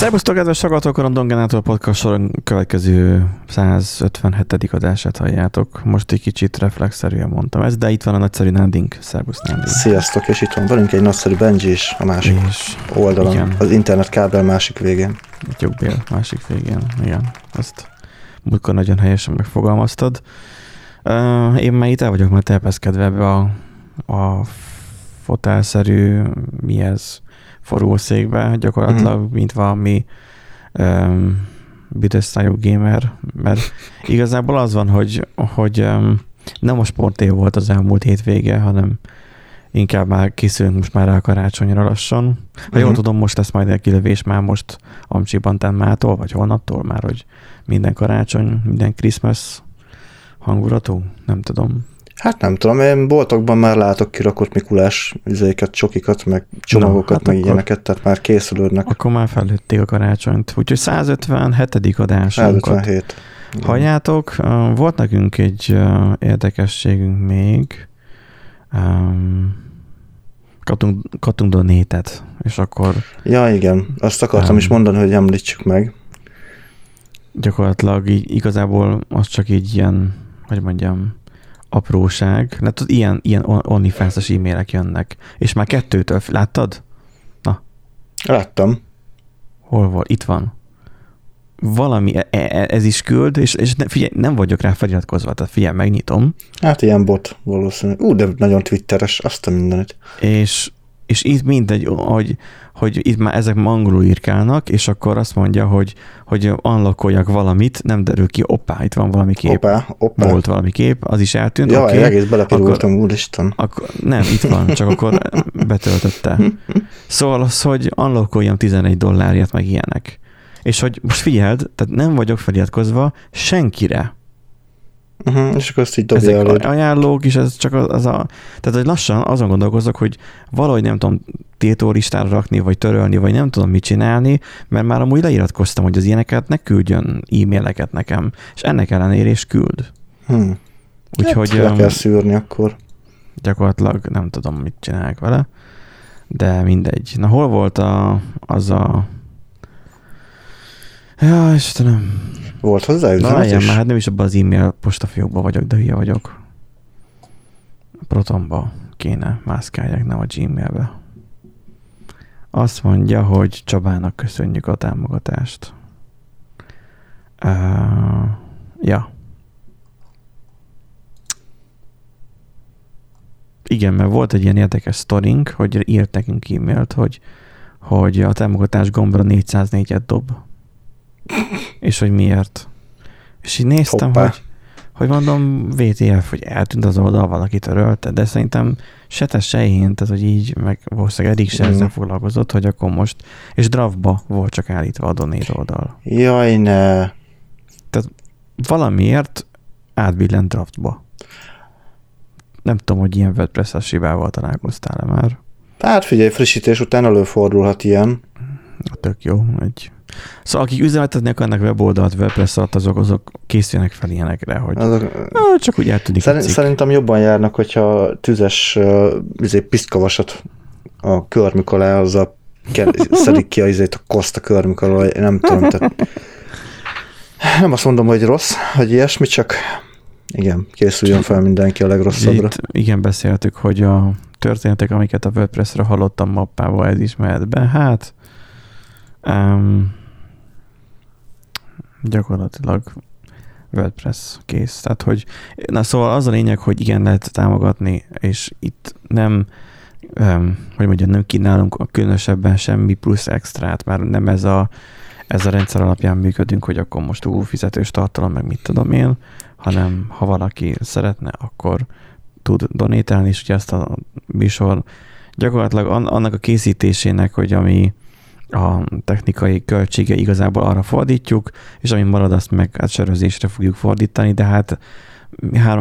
Szerbusztok, ez a Sagatokorondongenátor podcast soron következő 157. adását halljátok. Most egy kicsit reflexzerűen mondtam ezt, de itt van a nagyszerű Nandink. Szerbusz, Nandink. Sziasztok, és itt van velünk egy nagyszerű Benji is a másik oldalon. Igen. Az internet kábel másik végén. Egy jobbél másik végén, igen. Ezt múltkor nagyon helyesen megfogalmaztad. Én már itt el vagyok már telpeszkedve ebbe a fotelszerű, mi ez, forrószékbe, gyakorlatilag mint valami büdösszájú gamer, mert igazából az van, hogy nem a sportév volt az elmúlt hétvége, hanem inkább már készülünk most már a karácsonyra lassan. Ha jól tudom, most lesz majd egy kilövés már most amcsiban mától, vagy holnaptól már, hogy minden karácsony, minden Christmas hangulatú, nem tudom. Hát nem tudom, én boltokban már látok kirakott Mikulás izéket, csokikat, meg csomagokat, meg ilyeneket, tehát már készülődnek. Akkor már felütték a karácsonyt. Úgyhogy 157. adásunkat 157. halljátok. Volt nekünk egy érdekességünk még. Kaptunk donétet, és akkor... Ja, igen. Azt akartam is mondani, hogy említsük meg. Gyakorlatilag igazából az csak így ilyen, hogy mondjam, apróság. Látod, ilyen OnlyFans-es e-mailek jönnek. És már kettőtől, láttad? Na. Láttam. Hol volt? Itt van. Valami, ez is küld, és figyelj, nem vagyok rá feliratkozva, tehát figyelj, megnyitom. Hát ilyen bot valószínűleg. De nagyon twitteres, azt a mindenit. És itt mindegy, hogy itt már ezek angolul írkálnak, és akkor azt mondja, hogy unlockoljak valamit, nem derül ki, oppá, itt van valami kép. Oppá. Volt valami kép, az is eltűnt. Jaj, okay, egész belepirultam, úristen. Nem, itt van, csak akkor betöltötte. Szóval az, hogy unlockoljam $11, meg ilyenek. És hogy most figyeld, tehát nem vagyok feliratkozva senkire. És akkor azt így dobja elő. Ezek ajánlók, és ez csak az a... Tehát, hogy lassan azon gondolkozok, hogy valahogy nem tudom tiltólistára rakni, vagy törölni, vagy nem tudom mit csinálni, mert már amúgy leiratkoztam, hogy az ilyeneket ne küldjön e-maileket nekem, és ennek ellenére is küld. Úgyhogy... Hát, le kell szűrni akkor. Gyakorlatilag nem tudom, mit csinálják vele, de mindegy. Na, hol volt az a... Ja, Istenem. Volt hozzá üzenet is? Már hát nem is abban az e-mail postafiókban vagyok, de hülye vagyok. Protonba kéne mászkálják, nem a Gmailbe. Azt mondja, hogy Csabának köszönjük a támogatást. Ja. Igen, mert volt egy ilyen érdekes sztorink, hogy írt nekünk e-mailt, hogy a támogatás gombra 404-et dob. És hogy miért. És így néztem, hogy mondom, WTF, hogy eltűnt az oldal, valaki törölte, de szerintem se te, se én, tehát hogy így, meg valószínűleg eddig se ezzel foglalkozott, hogy akkor most, és draftba volt csak állítva a donét oldal. Jaj, ne! Tehát valamiért átbillent draftba. Nem tudom, hogy ilyen WordPress-es Sibával találkoztál-e már. Hát figyelj, frissítés után előfordulhat ilyen. Tök jó, egy... Szóval akik üzemeltetni akarnak weboldalt, WordPress alatt, azok készüljenek fel ilyenekre, hogy csak úgy eltűnik a cikk. Szerintem jobban járnak, hogyha tüzes piszkavasat a körmük alá, azzal szedik ki a koszt a körmük alá, nem tudom. Tehát nem azt mondom, hogy rossz, hogy ilyesmi, csak igen, készüljön fel mindenki a legrosszabbra. Itt, igen, beszéltük, hogy a történetek, amiket a WordPress-re hallottam mappával, ez is mehet be. Hát gyakorlatilag WordPress kész. Tehát, hogy, na szóval az a lényeg, hogy igen, lehet támogatni, és itt nem, hogy mondjam, nem kínálunk a különösebben semmi plusz extrát, már nem ez a rendszer alapján működünk, hogy akkor most fizetős tartalom, meg mit tudom én, hanem ha valaki szeretne, akkor tud donétálni, és ugye ezt a műsor gyakorlatilag annak a készítésének, hogy ami a technikai költsége igazából arra fordítjuk, és ami marad, azt meg a sörözésre fogjuk fordítani, de hát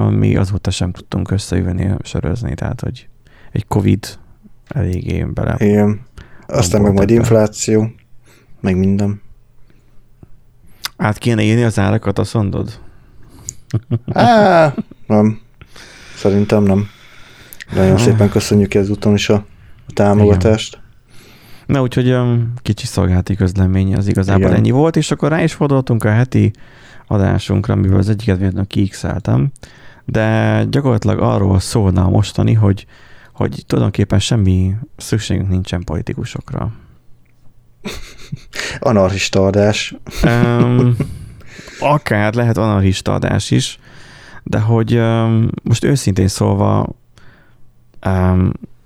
mi azóta sem tudtunk összeülni sörözni, tehát hogy egy Covid eléggé bele. Igen. Aztán meg majd infláció, meg minden. Át kéne írni az árakat, azt mondod? Nem. Szerintem nem. Nagyon szépen köszönjük ezúton is a támogatást. Igen. Na úgyhogy kicsi szolgálati közlemény az igazából igen. Ennyi volt, és akkor rá is fordultunk a heti adásunkra, amiből az egyiket véletlenül kiixeltem, de gyakorlatilag arról szólna a mostani, hogy tulajdonképpen semmi szükségünk nincsen politikusokra. Anarchista adás. Akár lehet anarchista adás is, de hogy most őszintén szólva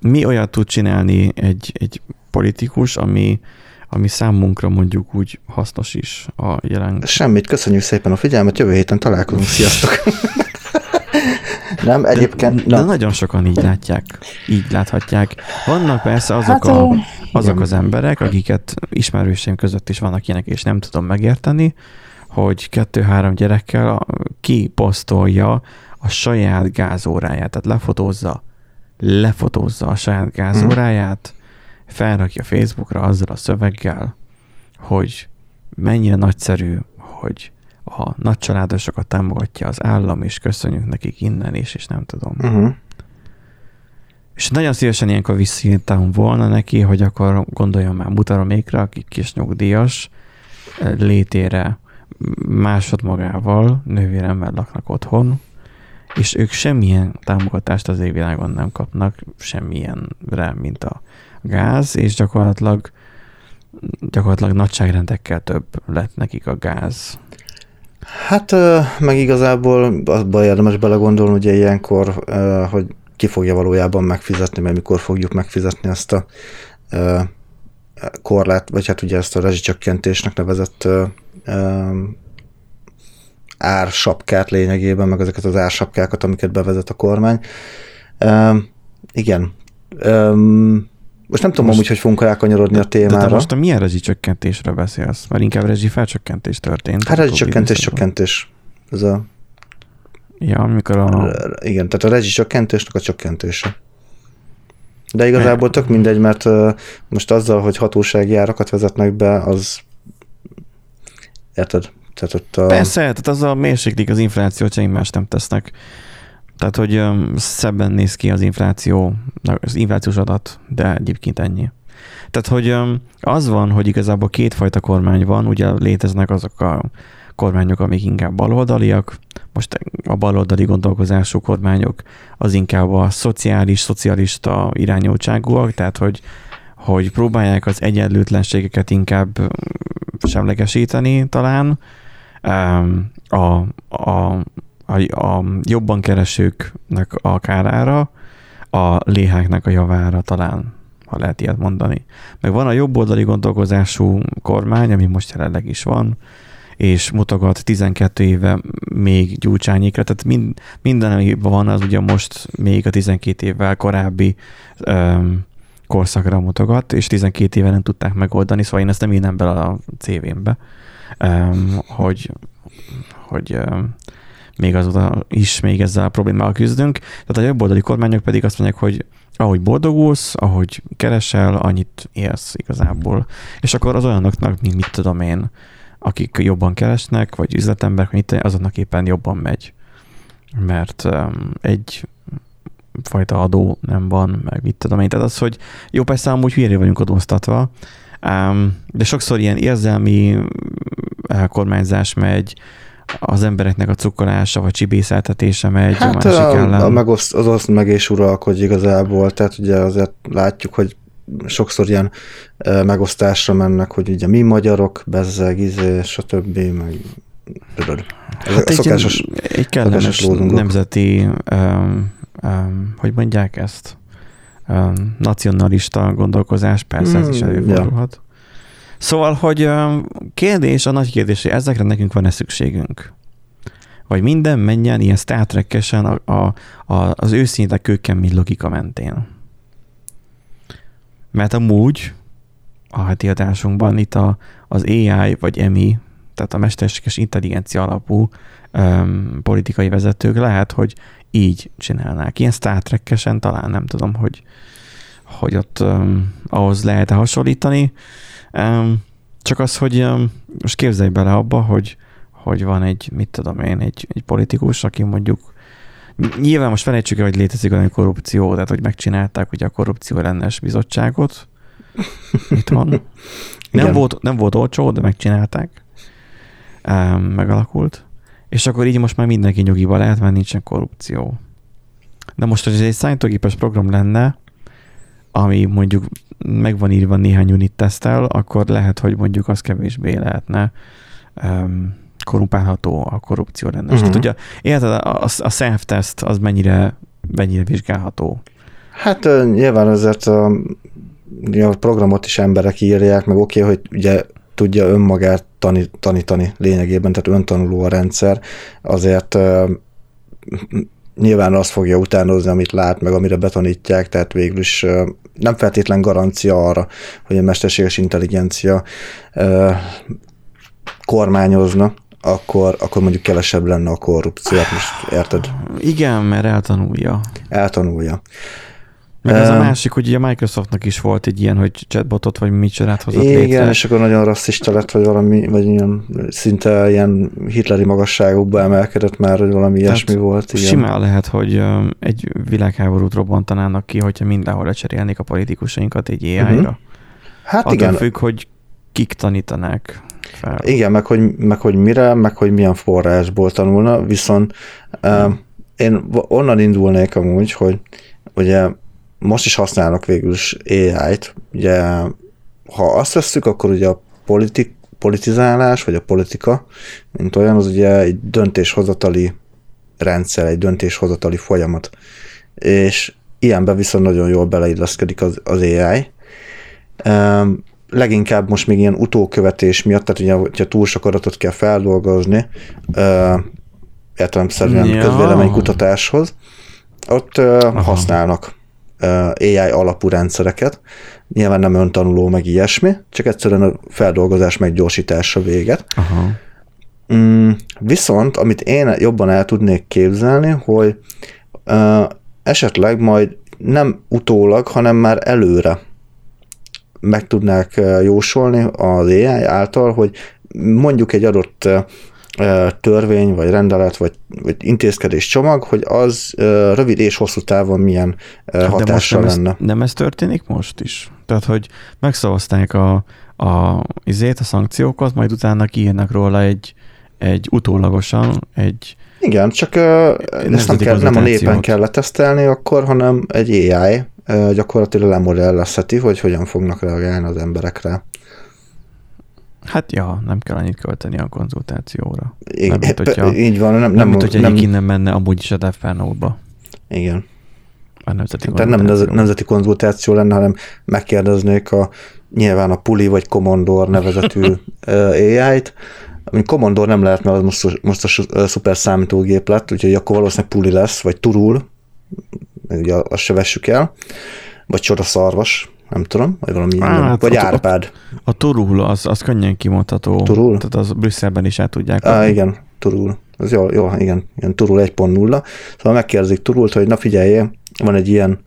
mi olyat tud csinálni egy politikus, ami számunkra mondjuk úgy hasznos is a jelen. Semmit, köszönjük szépen a figyelmet, jövő héten találkozunk, sziasztok! Nem, egyébként... De nagyon sokan így látják, így láthatják. Vannak persze azok az emberek, akiket ismerőseim között is vannak ilyenek, és nem tudom megérteni, hogy 2-3 gyerekkel kiposztolja a saját gázóráját, tehát lefotózza a saját gázóráját, felrakja Facebookra azzal a szöveggel, hogy mennyire nagyszerű, hogy a nagycsaládosokat támogatja az állam, és köszönjük nekik innen is, és nem tudom. Uh-huh. És nagyon szívesen ilyenkor visszírtam volna neki, hogy akkor gondoljon már mutaromékra, akik kis nyugdíjas létére másodmagával, nővéremmel laknak otthon, és ők semmilyen támogatást az égvilágon nem kapnak, semmilyenre, mint a gáz, és gyakorlatilag nagyságrendekkel több lett nekik a gáz. Hát meg igazából abban érdemes belegondolni, ugye ilyenkor, hogy ki fogja valójában megfizetni, mert mikor fogjuk megfizetni ezt a korlát, vagy hát ugye ezt a rezsicsökkentésnek nevezett ársapkát lényegében, meg ezeket az ársapkákat, amiket bevezet a kormány. Igen. Most nem tudom amúgy, hogy fogunk rákanyarodni a témára. De most milyen rezsicsökkentésre beszélsz? Mert inkább rezsifelcsökkentés történt. Hát rezsicsökkentés. Ez a... Ja, amikor a... Igen, tehát a rezsicsökkentésnek a csökkentése. De igazából tök mindegy, mert most azzal, hogy hatósági árakat vezetnek be, az... Érted? Tehát ott a... Persze, tehát az a mérséklik az infláció, csak más nem tesznek. Tehát, hogy szebben néz ki az inflációs adat, de egyébként ennyi. Tehát, hogy az van, hogy igazából kétfajta kormány van, ugye léteznek azok a kormányok, amik inkább baloldaliak, most a baloldali gondolkozású kormányok az inkább a szocialista irányultságúak, tehát, hogy próbálják az egyenlőtlenségeket inkább semlegesíteni talán, a jobban keresőknek a kárára, a léháknak a javára talán, ha lehet ilyet mondani. Meg van a jobboldali gondolkozású kormány, ami most jelenleg is van, és mutogat 12 éve még Gyurcsányékra, tehát minden, ami van, az ugye most még a 12 évvel korábbi korszakra mutogat, és 12 éve nem tudták megoldani, szóval én ezt nem írnám bele a CV-mbe, hogy még azóta is még ezzel a problémával küzdünk. Tehát a jobboldali kormányok pedig azt mondják, hogy ahogy boldogulsz, ahogy keresel, annyit élsz igazából. És akkor az olyanoknak, mint mit tudom én, akik jobban keresnek, vagy üzletemberek, azoknak éppen jobban megy. Mert egy fajta adó nem van, meg mit tudom én. Tehát az, hogy jó, persze amúgy hülyére vagyunk adóztatva, de sokszor ilyen érzelmi kormányzás megy, az embereknek a cukkolása, vagy csibészeltetése megy hát a másik ellen. Az azt meg és uralkodj igazából, tehát ugye azért látjuk, hogy sokszor ilyen megosztásra mennek, hogy ugye mi magyarok, bezzeg, stb. Meg hát egy szokásos egy kellemes nemzeti, hogy mondják ezt, nacionalista gondolkozás, persze ez is előfordulhat. Ja. Szóval, hogy kérdés, a nagy kérdés, hogy ezekre nekünk van-e szükségünk? Vagy minden menjen ilyen Star Trek-esen az őszinte kőkemény logika mentén. Mert amúgy a heti adásunkban itt az AI vagy MI, tehát a mesterséges intelligencia alapú politikai vezetők lehet, hogy így csinálnák. Ilyen Star Trek-esen talán nem tudom, hogy ott ahhoz lehet-e hasonlítani. Csak az, hogy most képzelj bele abba, hogy van egy, mit tudom én, egy politikus, aki mondjuk, nyilván most felejtsük el, hogy létezik olyan korrupció, tehát hogy megcsinálták ugye a korrupció ellenes bizottságot, Itt van. Nem volt olcsó, de megcsinálták. Megalakult. És akkor így most már mindenki nyugiba lehet, mert nincsen korrupció. De most, hogy ez egy számítógépes program lenne, ami mondjuk meg van írva néhány unit teszttel, akkor lehet, hogy mondjuk az kevésbé lehetne korrumpálható a korrupció rendes. Uh-huh. Tehát ugye, érted, a self-test az mennyire vizsgálható? Hát nyilván azért a programot is emberek írják, meg oké, hogy ugye tudja önmagát tanítani lényegében, tehát öntanuló a rendszer, azért nyilván azt fogja utánozni, amit lát, meg amire betanítják, tehát végül is nem feltétlen garancia arra, hogy a mesterséges intelligencia kormányozna, akkor mondjuk kevesebb lenne a korrupció. Most érted? Igen, mert eltanulja. Meg ez a másik, hogy ugye a Microsoftnak is volt egy ilyen, hogy chatbotot vagy micsodát hozott létre. Igen, és akkor nagyon rasszista lett, vagy valami, vagy ilyen, szinte ilyen hitleri magasságokba emelkedett már, hogy valami ilyesmi volt. Igen. Simán lehet, hogy egy világháborút robbantanának ki, hogyha mindenhol lecserélnék a politikusainkat egy AI-ra. Uh-huh. Hát attól igen. Függ, hogy kik tanítanák fel. Igen, meg hogy mire, meg hogy milyen forrásból tanulna, viszont én onnan indulnék amúgy, hogy ugye most is használnak végül is AI-t. Ugye, ha azt vesszük, akkor ugye a politizálás, vagy a politika, mint olyan, az ugye egy döntéshozatali rendszer, egy döntéshozatali folyamat. És ilyenben viszont nagyon jól beleilleszkedik az AI. Leginkább most még ilyen utókövetés miatt, tehát ugye, hogyha túl sok adatot kell feldolgozni, értelemszerűen közvéleménykutatáshoz, ott használnak AI alapú rendszereket. Nyilván nem öntanuló, meg ilyesmi, csak egyszerűen a feldolgozás meggyorsítása véget. Aha. Viszont, amit én jobban el tudnék képzelni, hogy esetleg majd nem utólag, hanem már előre meg tudnák jósolni az AI által, hogy mondjuk egy adott törvény, vagy rendelet, vagy intézkedés csomag, hogy az rövid és hosszú távon milyen hatással lenne. Nem ez történik most is? Tehát, hogy megszavazták a szankciókat, majd utána kiírnak róla egy utólagosan, egy... Igen, csak ezt nem a népen kell letesztelni akkor, hanem egy AI gyakorlatilag lemodellezheti, hogy hogyan fognak reagálni az emberekre. Hát ja, nem kell annyit költeni a konzultációra. Igen, nem, így van. Nem, mint hogyha egyik innen menne amúgy is a Defernóba. Igen. A nemzeti konzultáció. Tehát nem nemzeti konzultáció lenne, hanem megkérdeznék nyilván a Puli vagy Commodore nevezetű AI-t. Ami Commodore nem lehet, mert az most a szuper számítógép lett, úgyhogy akkor valószínűleg Puli lesz, vagy Turul, ugye azt se vessük el, vagy csodaszarvas. Nem tudom, vagy valami ilyen, vagy Árpád. A Turul, az könnyen kimondható. Turul? Tehát az Brüsszelben is el tudják. Igen, Turul. Az jó, igen, Turul 1.0. Szóval megkérdezik Turult, hogy na figyeljél, van egy ilyen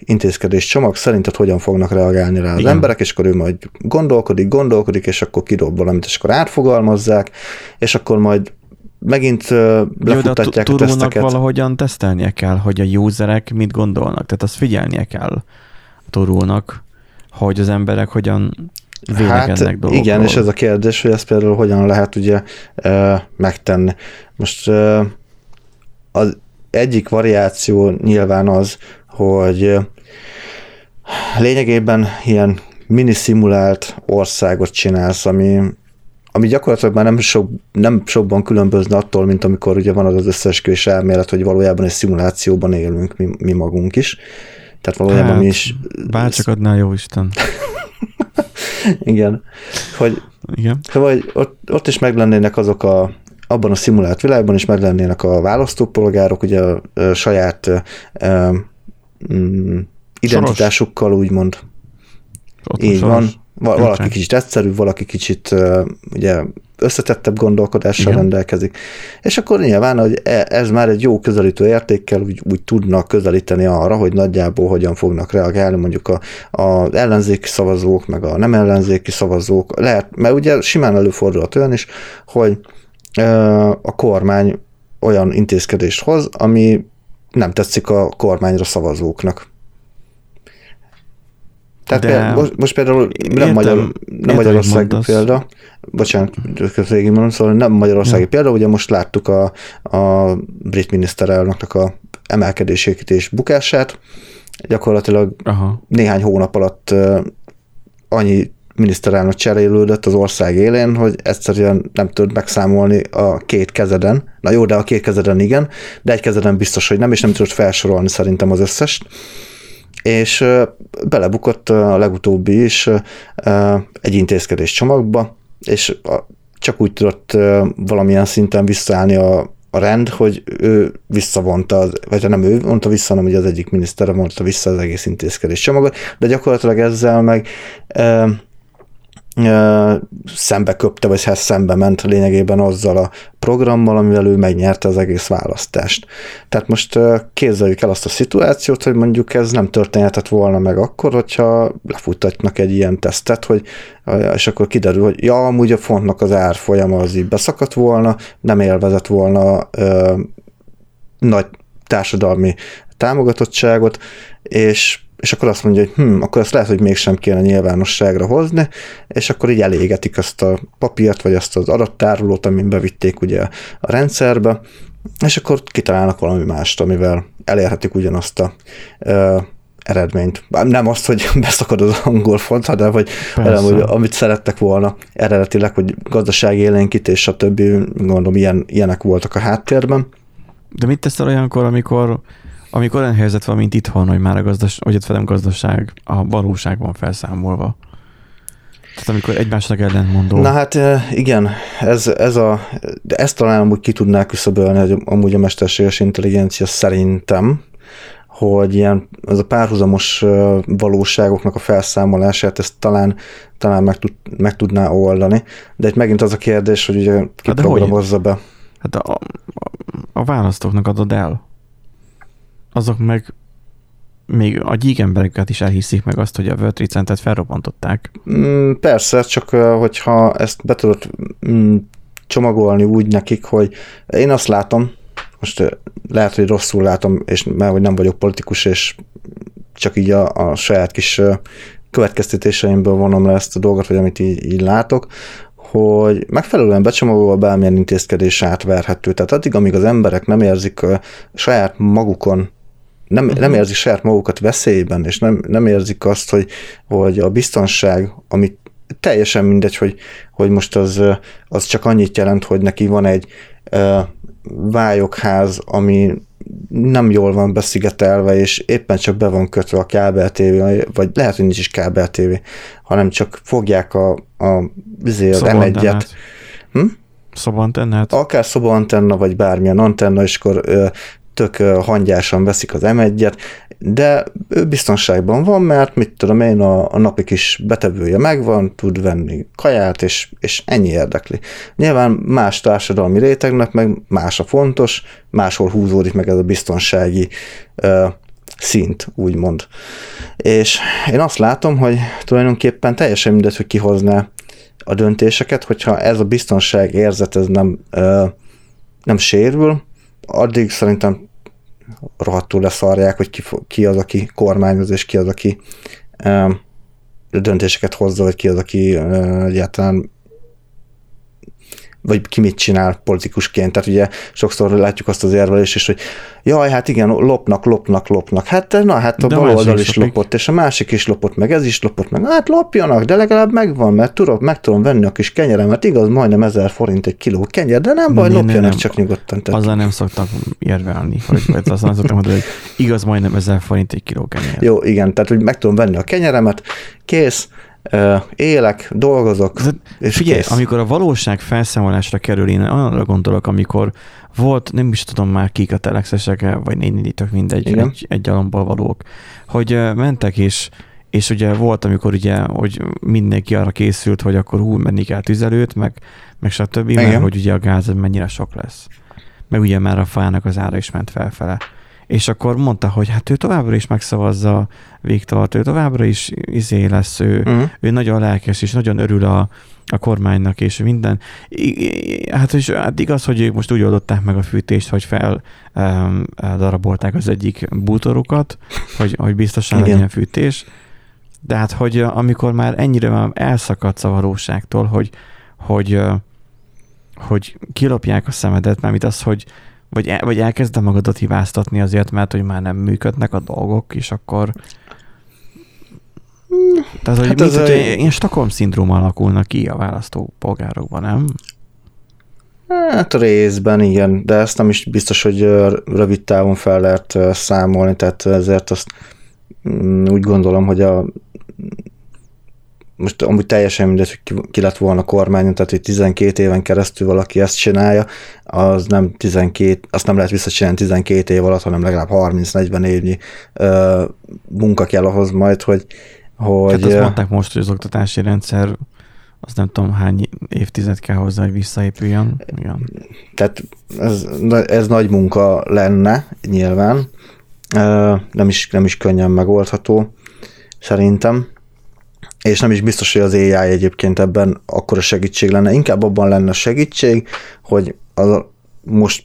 intézkedés csomag, szerinted hogyan fognak reagálni rá az igen. emberek, és akkor ő majd gondolkodik, és akkor kidob valamit, és akkor átfogalmazzák, és akkor majd megint lefutatják a teszteket. Valahogyan tesztelnie kell, hogy a userek mit gondolnak, tehát azt figyelnie kell. Turulnak, hogy az emberek hogyan vélekednek dolgokról. Igen, és ez a kérdés, hogy ezt például hogyan lehet ugye megtenni. Most az egyik variáció nyilván az, hogy lényegében ilyen miniszimulált országot csinálsz, ami gyakorlatilag már nem sokban különbözne attól, mint amikor ugye van az összeesküvés elmélet, hogy valójában egy szimulációban élünk mi magunk is. Tehát valójában mi is... Bárcsak adná jó Isten. Igen. Hogy ott is meglennének azok abban a szimulált világban is meglennének a választópolgárok, ugye a saját identitásukkal, úgymond. Így van. Valaki kicsit egyszerűbb, valaki kicsit ugye összetettebb gondolkodással igen. rendelkezik. És akkor nyilván, hogy ez már egy jó közelítő értékkel úgy tudnak közelíteni arra, hogy nagyjából hogyan fognak reagálni mondjuk az ellenzéki szavazók, meg a nem ellenzéki szavazók. Lehet, mert ugye simán előfordulhat olyan is, hogy a kormány olyan intézkedést hoz, ami nem tetszik a kormányra szavazóknak. Tehát például, most például nem Magyarország példa, bocsánat, szóval nem magyarországi példa, ugye most láttuk a brit miniszterelnöknek a emelkedését és bukását, gyakorlatilag néhány hónap alatt annyi miniszterelnök cserélődött az ország élén, hogy egyszerűen nem tudod megszámolni a két kezeden. Na jó, de a két kezeden igen, de egy kezeden biztos, hogy nem, és nem tudod felsorolni szerintem az összest. És belebukott a legutóbbi is egy intézkedés csomagba, és csak úgy tudott valamilyen szinten visszaállni a rend, hogy ő visszavonta, vagy nem ő vonta vissza, hanem ugye az egyik miniszter vonta vissza az egész intézkedés csomagot, de gyakorlatilag ezzel meg szembe köpte, vagy hát szembe ment lényegében azzal a programmal, amivel ő megnyerte az egész választást. Tehát most képzeljük el azt a szituációt, hogy mondjuk ez nem történhetett volna meg akkor, hogyha lefutatnak egy ilyen tesztet, hogy, és akkor kiderül, hogy ja, amúgy a fontnak az árfolyama az így beszakadt volna, nem élvezett volna nagy társadalmi támogatottságot, és akkor azt mondja, hogy akkor ezt lehet, hogy mégsem kéne nyilvánosságra hozni, és akkor így elégetik azt a papírt, vagy azt az adattárolót, amit bevitték ugye a rendszerbe, és akkor kitalálnak valami mást, amivel elérhetik ugyanazt a eredményt. Nem azt, hogy beszakad az angol font, hanem hogy amit szerettek volna eredetileg, hogy gazdasági élénkítés, stb. Gondolom, ilyenek voltak a háttérben. De mit teszel olyankor, amikor olyan helyzet van, mint itthon, hogy már a gazdaság a valóság van felszámolva? Tehát amikor egymásnak ellentmondó. Na hát igen, ezt talán amúgy ki tudnák küszöbölni, hogy amúgy a mesterséges intelligencia szerintem, hogy ilyen, ez a párhuzamos valóságoknak a felszámolását ezt talán meg tudná oldani. De itt megint az a kérdés, hogy ugye ki programozza be. Hát a választóknak adod el. Azok meg még a gyík embereket is elhiszik meg azt, hogy a World Trade Centert felrobbantották. Persze, csak hogyha ezt be tudod csomagolni úgy nekik, hogy én azt látom, most lehet, hogy rosszul látom, és mert nem vagyok politikus, és csak így a saját kis következtetéseimből vonom le ezt a dolgot, vagy amit így látok, hogy megfelelően becsomagolva bármilyen intézkedés átverhető. Tehát addig, amíg az emberek nem érzik saját magukon, nem érzik saját magukat veszélyben, és nem érzik azt, hogy a biztonság, amit teljesen mindegy, hogy most az csak annyit jelent, hogy neki van egy vályogház, ami nem jól van beszigetelve, és éppen csak be van kötve a kábeltévé, vagy lehet, hogy nincs is kábeltévé, hanem csak fogják a M1-et. Szobantennát? Akár szobantenna, vagy bármilyen antenna, és akkor tök hangyásan veszik az M1-et, de ő biztonságban van, mert mit tudom én, a napi kis betevője megvan, tud venni kaját, és ennyi érdekli. Nyilván más társadalmi rétegnek meg más a fontos, máshol húzódik meg ez a biztonsági szint, úgymond. És én azt látom, hogy tulajdonképpen teljesen mindegy, hogy kihozná a döntéseket, hogyha ez a biztonság érzet ez nem sérül, addig szerintem rohadtul leszarják, hogy ki az, aki kormányoz, és ki az, aki döntéseket hozza, vagy ki az, aki egyáltalán vagy ki mit csinál politikusként. Tehát ugye sokszor látjuk azt az érvelést is, hogy jaj, hát igen, lopnak. Hát na, hát a baloldal is lopott, és a másik is lopott, meg ez is lopott, meg hát lopjanak, de legalább megvan, mert meg tudom venni a kis kenyeremet, igaz, majdnem 1000 forint egy kiló kenyer, de nem baj, lopjanak csak nyugodtan. Azzal nem szoktak érvelni, vagy azzal nem szoktam mondani, hogy igaz, majdnem 1000 forint egy kiló kenyer. Jó, igen, tehát hogy meg tudom venni a kenyeremet, kész, élek, dolgozok, és figyelj, kész. Amikor a valóság felszámolásra kerül, én olyanra gondolok, amikor volt, nem is tudom már kik a telexesek, vagy tök mindegy, egy gyalomból valók, hogy mentek és ugye volt, amikor ugye, hogy mindenki arra készült, hogy akkor menni kell tüzelőt, meg stb., mert hogy ugye a gáz mennyire sok lesz. Meg ugye már a fának az ára is ment felfele. És akkor mondta, hogy hát ő továbbra is megszavazza Viktort, ő továbbra is lesz, ő nagyon lelkes, és nagyon örül a kormánynak, és minden. Hát igaz, hogy ők most úgy oldották meg a fűtést, hogy feldarabolták az egyik bútorukat, hogy biztosan legyen fűtés, De hát, hogy amikor már ennyire már elszakadsz a valóságtól, hogy kilopják a szemedet, mármint az, hogy vagy elkezded magadat hibáztatni azért, mert hogy már nem működnek a dolgok, és akkor... Tehát, hogy hát mint, hogy ilyen Stockholm-szindróma alakulnak ki a választópolgárokban, nem? Hát részben igen, de ezt nem is biztos, hogy rövid távon fel lehet számolni, tehát ezért azt úgy gondolom, hogy most amúgy teljesen mindegy, hogy ki lett volna a kormányon, tehát hogy 12 éven keresztül valaki ezt csinálja, az nem 12, azt nem lehet visszacsinálni 12 év alatt, hanem legalább 30-40 évnyi munka kell ahhoz majd, hogy tehát azt mondták most, hogy az oktatási rendszer azt nem tudom hány évtized kell hozzá, hogy visszaépüljön. Igen. Tehát ez nagy munka lenne nyilván, nem is könnyen megoldható szerintem, és nem is biztos, hogy az AI egyébként ebben akkora segítség lenne, inkább abban lenne segítség, hogy most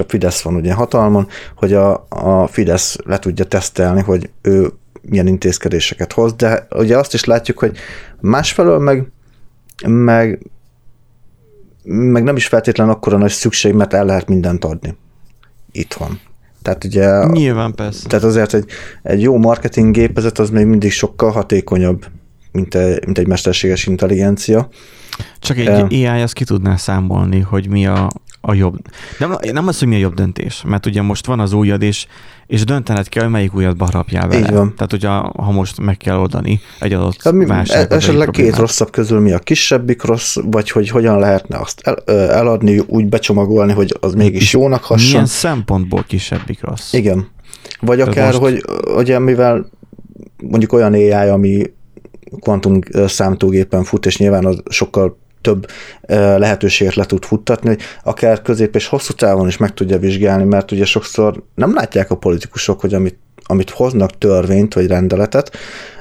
a Fidesz van ugye hatalmon, hogy a Fidesz le tudja tesztelni, hogy ő milyen intézkedéseket hoz, de ugye azt is látjuk, hogy másfelől meg nem is feltétlen akkora nagy szükség, mert el lehet mindent adni itthon. Tehát ugye... Nyilván persze. Tehát azért egy jó marketing gépezet az még mindig sokkal hatékonyabb, mint egy mesterséges intelligencia. Csak egy AI azt ki tudná számolni, hogy mi a jobb... Nem az, hogy mi a jobb döntés, mert ugye most van az ujjad, és döntened kell, hogy melyik ujjadba harapjál vele. Így van. Tehát ugye, ha most meg kell oldani egy adott válságot. Esetleg két rosszabb közül mi a kisebbik rossz, vagy hogy hogyan lehetne azt eladni, úgy becsomagolni, hogy az mégis jónak hasson. Milyen szempontból kisebbik rossz? Igen. Vagy tehát akár, most... hogy mivel mondjuk olyan AI, ami kvantum számítógépen fut, és nyilván az sokkal több lehetőséget le tud futtatni, hogy akár közép és hosszú távon is meg tudja vizsgálni, mert ugye sokszor nem látják a politikusok, hogy amit hoznak törvényt vagy rendeletet,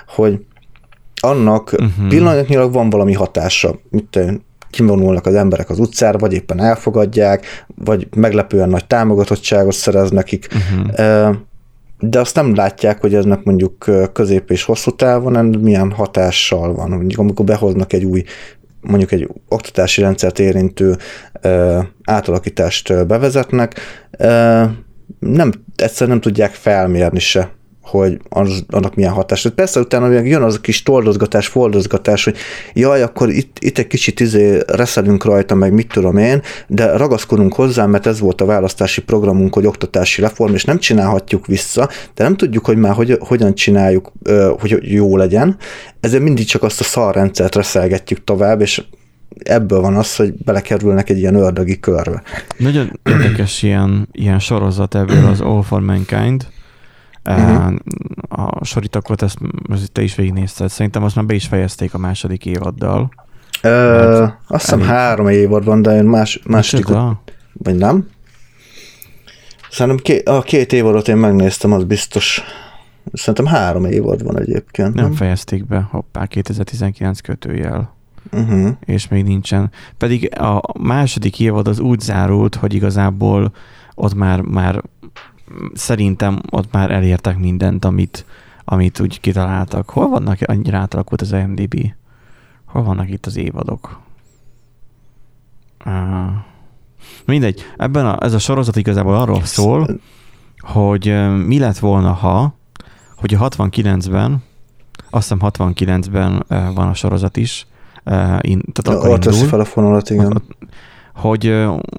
hogy annak pillanatnyilag van valami hatása, kivonulnak az emberek az utcára, vagy éppen elfogadják, vagy meglepően nagy támogatottságot szerez nekik, de azt nem látják, hogy eznek mondjuk közép és hosszú távon milyen hatással van, mondjuk amikor behoznak egy új mondjuk egy oktatási rendszert érintő átalakítást bevezetnek, egyszerűen nem tudják felmérni se, hogy annak milyen hatása. Persze utána jön az a kis toldozgatás, foldozgatás, hogy jaj, akkor itt egy kicsit reszelünk rajta, meg mit tudom én, de ragaszkodunk hozzá, mert ez volt a választási programunk, hogy oktatási reform, és nem csinálhatjuk vissza, de nem tudjuk, hogy már hogyan csináljuk, hogy jó legyen. Ezért mindig csak azt a szarrendszert reszelgetjük tovább, és ebből van az, hogy belekerülnek egy ilyen ördögi körbe. Nagyon érdekes ilyen sorozat ebből az All for Mankind. A sorítakot, ezt te is végignézted. Szerintem azt már be is fejezték a második évaddal. Azt hiszem 3 évad van, de én másodikot, vagy nem? Szerintem a 2 évadot én megnéztem, az biztos. Szerintem 3 évad van egyébként. Nem fejezték be, hoppá, 2019 kötőjel. És még nincsen. Pedig a második évad az úgy zárult, hogy igazából ott már szerintem ott már elértek mindent, amit úgy kitaláltak. Hol vannak, annyira átalakult az IMDb? Hol vannak itt az évadok? Mindegy. Ebben ez a sorozat igazából arról szól, hogy mi lett volna, hogy a 69-ben, azt hiszem 69-ben van a sorozat is. Ott veszi fel a fonalat, igen. Hogy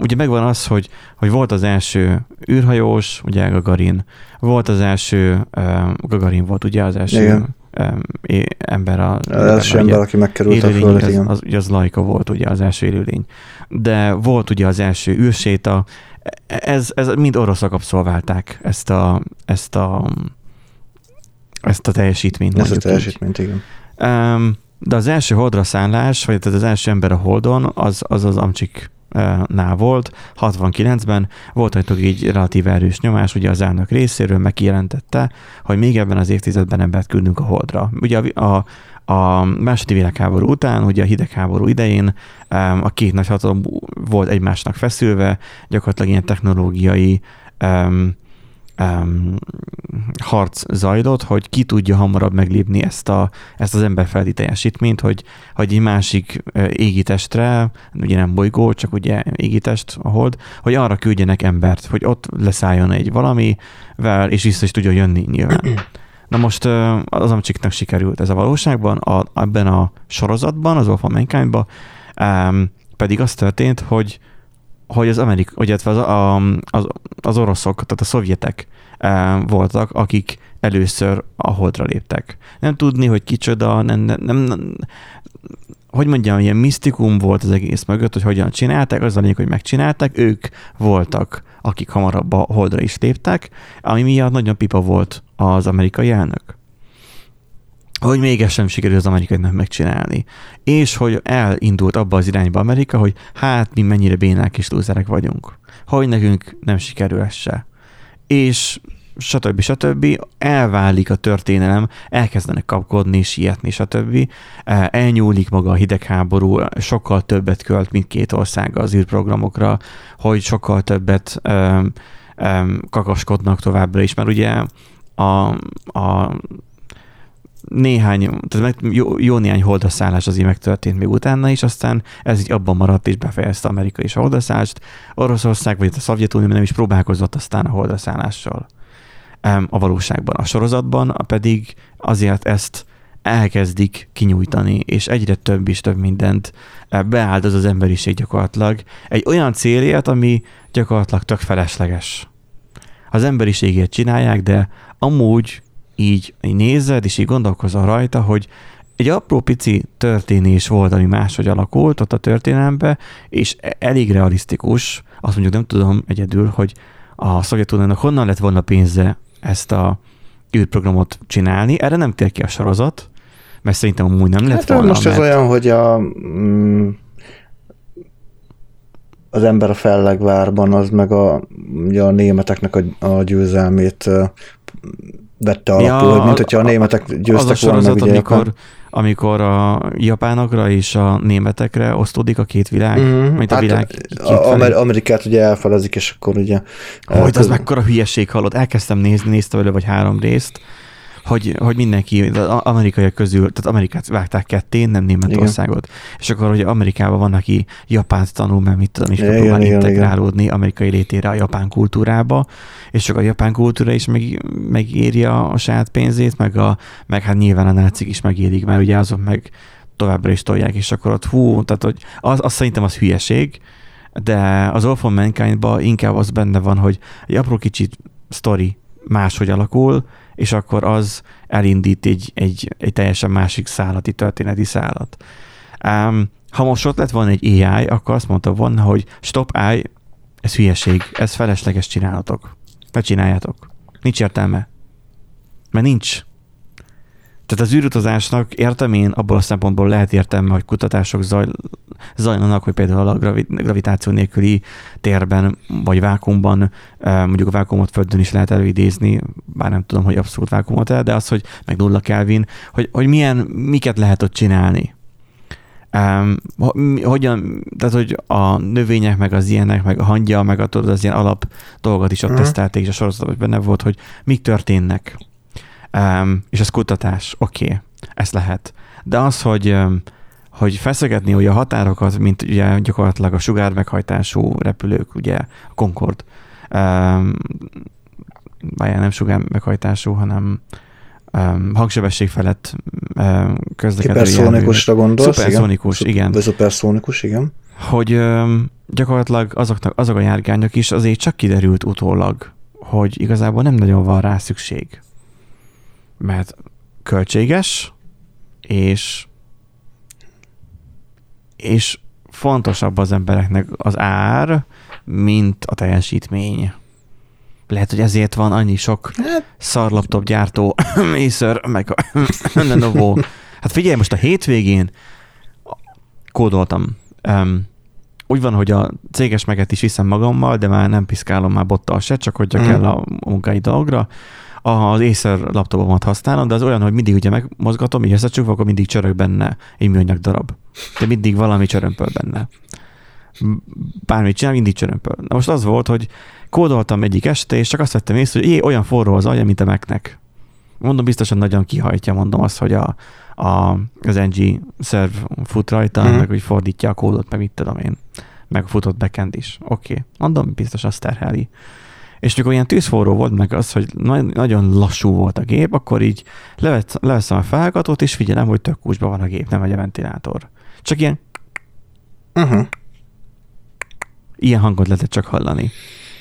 ugye megvan az, hogy volt az első űrhajós, ugye Gagarin, volt az első, Gagarin volt ugye az első ember a... Az első ember, aki megkerült a földet, igen. Az Laika volt ugye az első élőlény. De volt ugye az első űrséta, ez mind oroszok abszolválták ezt a teljesítményt. Ezt a teljesítményt, igen. De az első holdra szállás, vagy az első ember a holdon, az Amcsik nál volt, 69-ben volt egy relatív erős nyomás, ugye az elnök részéről megjelentette, hogy még ebben az évtizedben embert küldünk a holdra. Ugye a második világháború után, ugye a hidegháború idején a két nagy hatalom volt egymásnak feszülve, gyakorlatilag ilyen technológiai harc zajlott, hogy ki tudja hamarabb meglépni ezt az emberfeletti teljesítményt, hogy egy másik égitestre, ugye nem bolygó, csak ugye égitest a hold, hogy arra küldjenek embert, hogy ott leszálljon egy valamivel, és vissza is tudjon jönni nyilván. Na most az Amcsiknak sikerült ez a valóságban, ebben a sorozatban, az All for Mankindban pedig az történt, hogy az az oroszok, tehát a szovjetek voltak, akik először a holdra léptek. Nem tudni, hogy kicsoda, nem, hogy mondjam, ilyen misztikum volt az egész mögött, hogy hogyan csinálták, az a lényeg, hogy megcsinálták, ők voltak, akik hamarabb a holdra is léptek, ami miatt nagyon pipa volt az amerikai elnök. Hogy még ezt sem sikerül az amerikainak megcsinálni. És hogy elindult abba az irányba Amerika, hogy hát mi mennyire bénák és lúzerek vagyunk. Hogy nekünk nem sikerül ez se. És stb. Elválik a történelem, elkezdenek kapkodni, sietni, stb. Elnyúlik maga a hidegháború, sokkal többet költ mindkét ország az űrprogramokra, hogy sokkal többet kakaskodnak továbbra is, mert ugye a néhány, tehát jó néhány holdaszállás azért megtörtént még utána is, aztán ez így abban maradt, és befejezte Amerika is a holdaszállást. Oroszország, vagy a Szovjetunió nem is próbálkozott aztán a holdaszállással a valóságban. A sorozatban pedig azért ezt elkezdik kinyújtani, és egyre több és több mindent beáldoz az emberiség gyakorlatilag. Egy olyan célért, ami gyakorlatilag tök felesleges. Az emberiségért csinálják, de amúgy így nézed, és így gondolkozol rajta, hogy egy apró pici történés volt, ami máshogy alakult ott a történelembe, és elég realisztikus. Azt mondjuk nem tudom egyedül, hogy a Szovjetuniónak honnan lett volna pénze ezt a űrprogramot csinálni. Erre nem tér ki a sorozat, mert szerintem amúgy nem lett volna. Most ez olyan, hogy az ember a fellegvárban, az meg a németeknek a győzelmét vette alapul, hogy mint hogyha a németek győztek volna. Az a sorozat, amikor a japánokra és a németekre osztódik a két világ, mint a világ két Amerikát ugye elfelezik, és akkor ugye... Hogy az mekkora hülyeség, hallott. Elkezdtem nézni, néztem elő vagy 3 részt, hogy mindenki, amerikaiak közül, tehát Amerikát vágták ketté, nem Németországot. Igen. És akkor ugye Amerikában van, aki Japánt tanul, mert mit tudom, és próbál integrálódni amerikai létére a japán kultúrába, és csak a japán kultúra is megéri a saját pénzét, meg hát nyilván a nácik is megérik, mert ugye azok meg továbbra is tolják, és akkor ott tehát hogy az szerintem az hülyeség, de az All for Mankind-ban inkább az benne van, hogy egy apró kicsit sztori máshogy alakul, és akkor az elindít egy teljesen másik szállat, történeti szállat. Ha most ott lett volna egy AI, akkor azt mondta volna, hogy stop, AI, ez hülyeség, ez felesleges csinálatok. Ne csináljátok. Nincs értelme. Mert nincs. Tehát az űrutazásnak értelmén abból a szempontból lehet értelme, hogy kutatások zajlanak, hogy például a gravitáció nélküli térben vagy vákuumban, mondjuk a vákuumot Földön is lehet előidézni, bár nem tudom, hogy abszolút vákuumot de az, hogy meg 0 Kelvin, hogy miket lehet ott csinálni. Tehát, hogy a növények, meg az ilyenek, meg a hangya, meg az ilyen alap dolgot is ott tesztelték, és a sorozatban benne volt, hogy mik történnek. És ez kutatás, oké, ez lehet. De az, hogy feszegetni hogy a határokat, mint ugye gyakorlatilag a sugár meghajtású repülők, ugye a Concorde, nem sugár meghajtású, hanem hangsebesség felett közlekedő jármű. Hiperszónikusra gondolsz? Szuperszónikus, igen. Szuperszónikus, igen. Hogy gyakorlatilag azok a járgányok is azért csak kiderült utólag, hogy igazából nem nagyon van rá szükség. Mert költséges, és fontosabb az embereknek az ár, mint a teljesítmény. Lehet, hogy ezért van annyi sok szarlaptop gyártó, Acer, meg Lenovo. Hát figyelj, most a hétvégén kódoltam. Úgy van, hogy a céges meget is viszem magammal, de már nem piszkálom már bottal se, csak hogyha kell a munkai dologra. Az Acer laptopomat használom, de az olyan, hogy mindig ugye megmozgatom, így összecsukva, akkor mindig csörög benne egy műanyag darab. De mindig valami csörömpöl benne. bármit csinál, mindig csörömpöl. Na most az volt, hogy kódoltam egyik este, és csak azt vettem észre, hogy olyan forró az alja, mint a Mac-nek. Mondom, biztosan nagyon kihajtja, mondom azt, hogy az NG szerv fut rajta, meg úgy fordítja a kódot, meg mit tudom én. Meg futott backend is. Oké. Mondom, biztos azt terheli. És mikor ilyen tűzforró volt, meg az, hogy nagyon lassú volt a gép, akkor így leveszem a felhallgatót, és figyelem, hogy tök kúcsban van a gép, nem megy a ventilátor. Csak ilyen ilyen hangot lehetett csak hallani.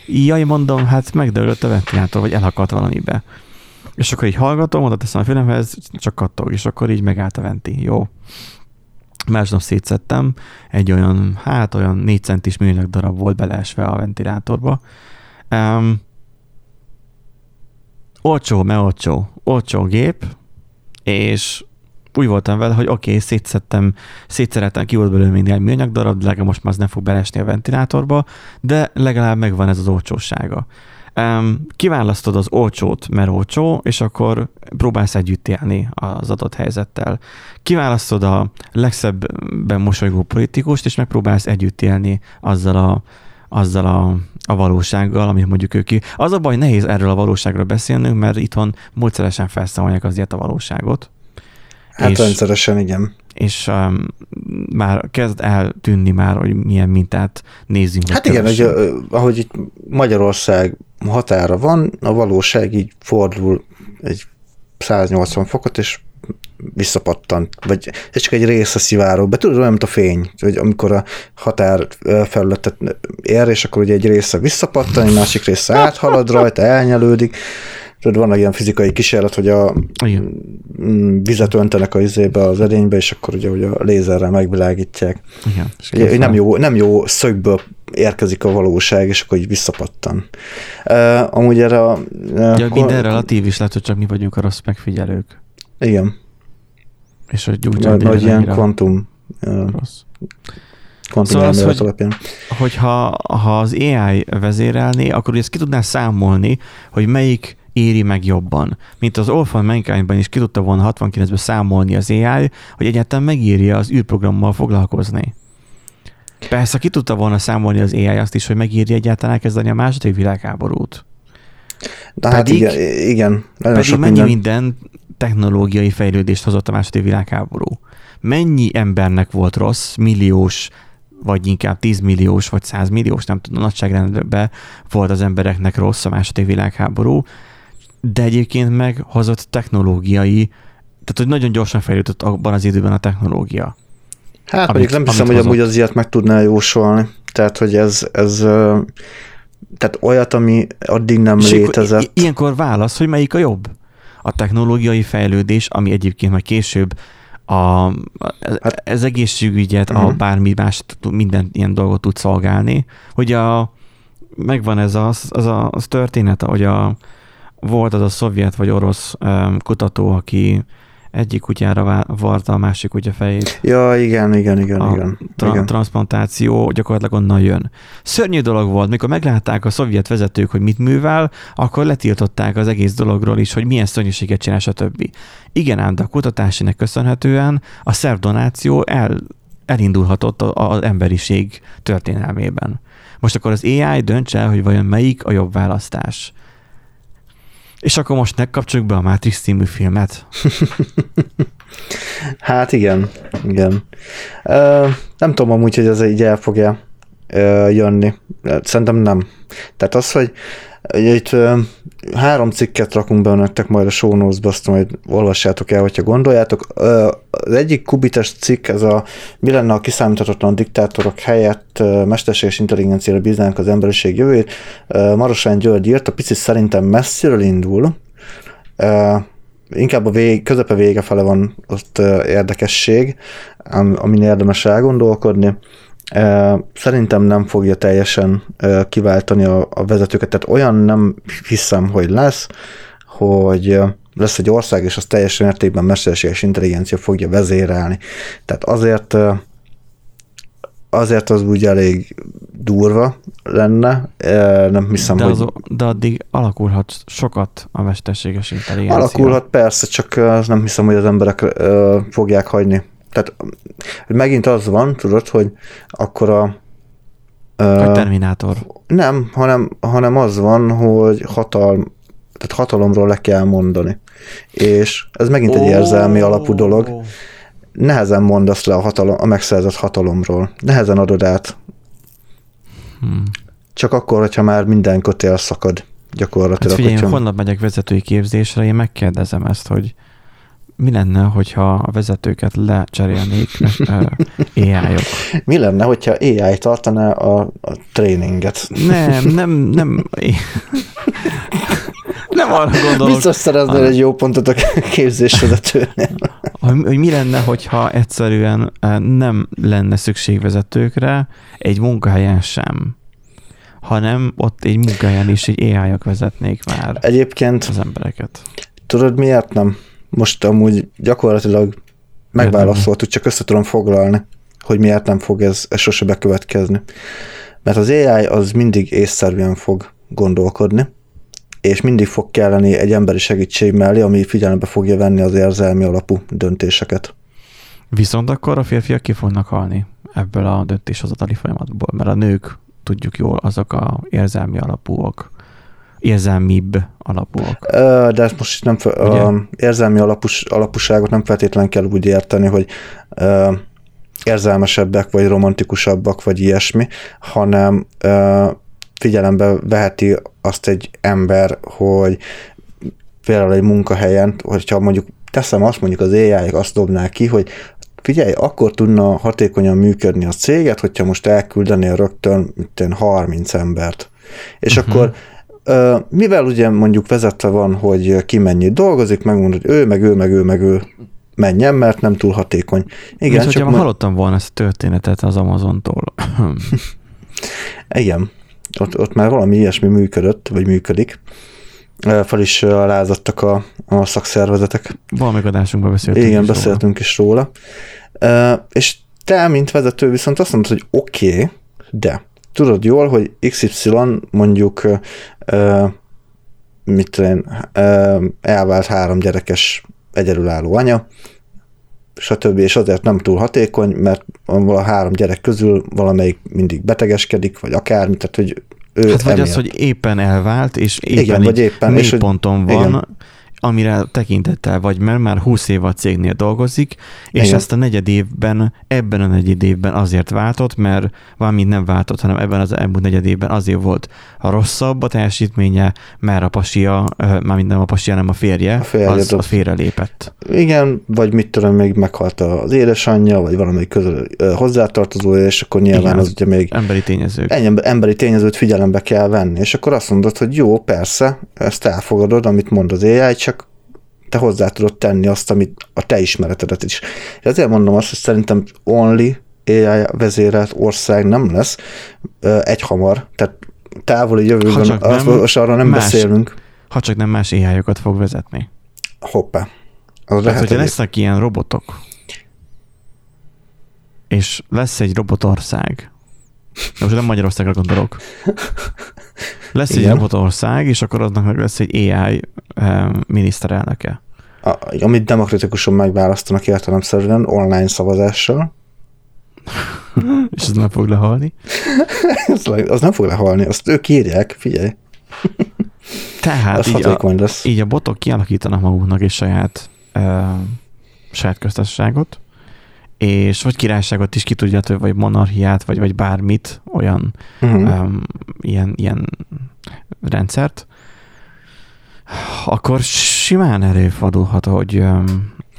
Jaj, mondom, hát megdőlött a ventilátor, vagy elhakadt valamibe. És akkor így hallgatom, oda teszem a fülemhez, csak kattog, és akkor így megállt a venti. Jó. Másnap szétszedtem, egy olyan, hát olyan 4 centis műanyag darab volt beleesve a ventilátorba. Olcsó gép, és úgy voltam vele, hogy oké, szétszereltem, ki volt belőle még egy műanyag darab, de legalább most már nem fog beleesni a ventilátorba, de legalább megvan ez az olcsósága. Kiválasztod az olcsót, mert olcsó, és akkor próbálsz együtt élni az adott helyzettel. Kiválasztod a legszebben mosolygó politikust, és megpróbálsz együtt élni azzal a valósággal, amit mondjuk ők ki. Az a baj, nehéz erről a valóságról beszélnünk, mert itthon módszeresen felszámolják az ilyet a valóságot. Hát és, rendszeresen, igen. És már kezd eltűnni már, hogy milyen mintát nézzünk. Hát igen, hogy, ahogy itt Magyarország határa van, a valóság így fordul egy 180 fokot, és visszapattant, vagy ez csak egy része szivárog be. Tudod, olyan, mint a fény, hogy amikor a határfelületet ér, és akkor ugye egy része visszapattan, egy másik része áthalad rajta, elnyelődik. Tudod, van ilyen fizikai kísérlet, hogy a vizet öntenek a izébe, az edénybe, és akkor ugye hogy a lézerrel megvilágítják. Igen, ugye, nem jó szögből érkezik a valóság, és akkor így visszapattan. Amúgy erre a... minden relatív is lehet, hogy csak mi vagyunk a rossz megfigyelők. Igen. És hogy gyújtani. Nagy ilyen kvantum. Szóval az, hogyha az AI vezérelné, akkor ezt ki tudná számolni, hogy melyik éri meg jobban. Mint az All for Mankindben is ki tudta volna 69-ben számolni az AI, hogy egyáltalán megírja az űrprogrammal foglalkozni. Persze ki tudta volna számolni az AI azt is, hogy megírja egyáltalán elkezdeni a második világháborút. De pedig, hát igen. Pedig mennyi minden technológiai fejlődést hozott a második világháború. Mennyi embernek volt rossz, milliós, vagy inkább 10 milliós, vagy 100 milliós, nem tudom, nagyságrendben volt az embereknek rossz a második világháború, de egyébként meg hozott technológiai, tehát hogy nagyon gyorsan fejlődött abban az időben a technológia. Hát pedig nem hiszem, hogy amúgy az ilyet meg tudná jósolni. Tehát, hogy ez tehát olyat, ami addig nem létezett. Ilyenkor válasz, hogy melyik a jobb? A technológiai fejlődés, ami egyébként majd később az egészségügyet, a bármi más, minden ilyen dolgot tud szolgálni, hogy megvan ez az történet, hogy volt az a szovjet vagy orosz kutató, aki egyik kutyára varta a másik kutya fejét. Ja, igen. A transplantáció gyakorlatilag onnan jön. Szörnyű dolog volt, mikor meglátták a szovjet vezetők, hogy mit művel, akkor letiltották az egész dologról is, hogy milyen szörnyűséget csinál, stb. Igen, ám de a kutatásének köszönhetően a szervdonáció elindulhatott az emberiség történelmében. Most akkor az AI dönts el, hogy vajon melyik a jobb választás. És akkor most megkapcsoljuk be a Matrix című filmet. Hát igen. Nem tudom amúgy, hogy ez így el fogja jönni. Szerintem nem. Tehát az, hogy itt 3 cikket rakunk be nektek majd a show notes-ba, azt majd olvassátok el, hogyha gondoljátok. Az egyik kubites cikk, ez a mi lenne a kiszámíthatatlan diktátorok helyett mesterséges intelligenciára bíznánk az emberiség jövőjét. Marosány György írt, a picit szerintem messziről indul. Inkább közepe vége fele van ott érdekesség, amin érdemes elgondolkodni. Szerintem nem fogja teljesen kiváltani a vezetőket, tehát olyan nem hiszem, hogy lesz, hogy lesz egy ország, és az teljes mértékben mesterséges intelligencia fogja vezérelni. Tehát azért az úgy elég durva lenne, nem hiszem, de de addig alakulhat sokat a mesterséges intelligencia. Alakulhat, persze, csak nem hiszem, hogy az emberek fogják hagyni. Tehát megint az van, tudod, hogy akkor Vagy Terminátor. Nem, hanem az van, hogy hatalomról le kell mondani. És ez megint egy érzelmi alapú dolog. Nehezen mondasz le a megszerzett hatalomról. Nehezen adod át. Csak akkor, hogyha már minden kötél szakad gyakorlatilag. Hát figyelj, én holnap megyek vezetői képzésre, én megkérdezem ezt, hogy mi lenne, hogyha a vezetőket lecserélnék AI-ok? Mi lenne, hogyha AI tartaná a tréninget? Nem. Nem arra gondolok. Biztos szereznél egy jó pontot a képzésvezetőnél. Hogy mi lenne, hogyha egyszerűen nem lenne szükség vezetőkre egy munkahelyen sem, hanem ott egy munkahelyen is egy AI-ok vezetnék már egyébként az embereket. Tudod, miért nem? Most amúgy gyakorlatilag megválaszoltuk, csak össze tudom foglalni, hogy miért nem fog ez sose bekövetkezni. Mert az AI az mindig észszerűen fog gondolkodni, és mindig fog kelleni egy emberi segítség mellé, ami figyelembe fogja venni az érzelmi alapú döntéseket. Viszont akkor a férfiak ki fognak halni ebből a döntéshozatali folyamatból, mert a nők, tudjuk jól, azok az érzelmi alapúak. Érzelmibb alapúak. De ezt most nem érzelmi alapúságot nem feltétlen kell úgy érteni, hogy érzelmesebbek, vagy romantikusabbak, vagy ilyesmi, hanem figyelembe veheti azt egy ember, hogy például egy munkahelyen, hogyha mondjuk teszem azt, mondjuk az AI-ig azt dobná ki, hogy figyelj, akkor tudna hatékonyan működni a céget, hogyha most elküldenél rögtön 30 embert. És akkor mivel ugye mondjuk vezetve van, hogy ki mennyit dolgozik, megmondod, hogy ő menjen, mert nem túl hatékony. Igen, mint hogyha hallottam volna ezt a történetet az Amazontól. Igen, ott már valami ilyesmi működött, vagy működik. Fel is lázadtak a szakszervezetek. Valamelyik adásunkban beszéltünk. Igen, beszéltünk is róla. És te, mint vezető viszont azt mondod, hogy oké, de tudod jól, hogy XY mondjuk elvált 3 gyerekes egyedülálló anya, stb. És azért nem túl hatékony, mert a 3 gyerek közül valamelyik mindig betegeskedik, vagy akármi, tehát hogy ő hát vagy az, hogy éppen elvált, és éppen mély ponton van, igen, amire tekintettel vagy, mert már 20 év a cégnél dolgozik, és igen, ezt a ebben a negyed évben azért váltott, mert valamint nem váltott, hanem ebben az elmúlt negyed évben azért volt a rosszabb a teljesítménye, mert a pasia, mármint nem a pasia, hanem a férje az félrelépett. Igen, vagy mit tudom, még meghalt az édesanyja, vagy valamelyik közel hozzátartozója, és akkor nyilván igen, az ugye még emberi tényezőt figyelembe kell venni, és akkor azt mondod, hogy jó, persze, ezt elfogadod, amit mond az AI, csak te hozzá tudod tenni azt, amit a te ismeretedet is. És azért mondom azt, hogy szerintem only AI vezérelt ország nem lesz egyhamar, tehát távoli jövőben arról nem beszélünk. Ha csak nem más AI-okat fog vezetni. Hoppá. Tehát, hogyha lesznek ilyen robotok, és lesz egy robotország, de most nem Magyarországra gondolok. Lesz igen, egy robotország, és akkor aznak meg lesz egy AI miniszterelnöke. Amit demokratikusan megválasztanak értelemszerűen online szavazással. És az nem fog lehalni? Az nem fog lehalni, azt ők írják, figyelj. Tehát így a botok kialakítanak maguknak egy saját köztársaságot, és vagy királyságot is ki tudja, vagy monarchiát, vagy bármit, olyan ilyen rendszert, akkor simán előfordulhat,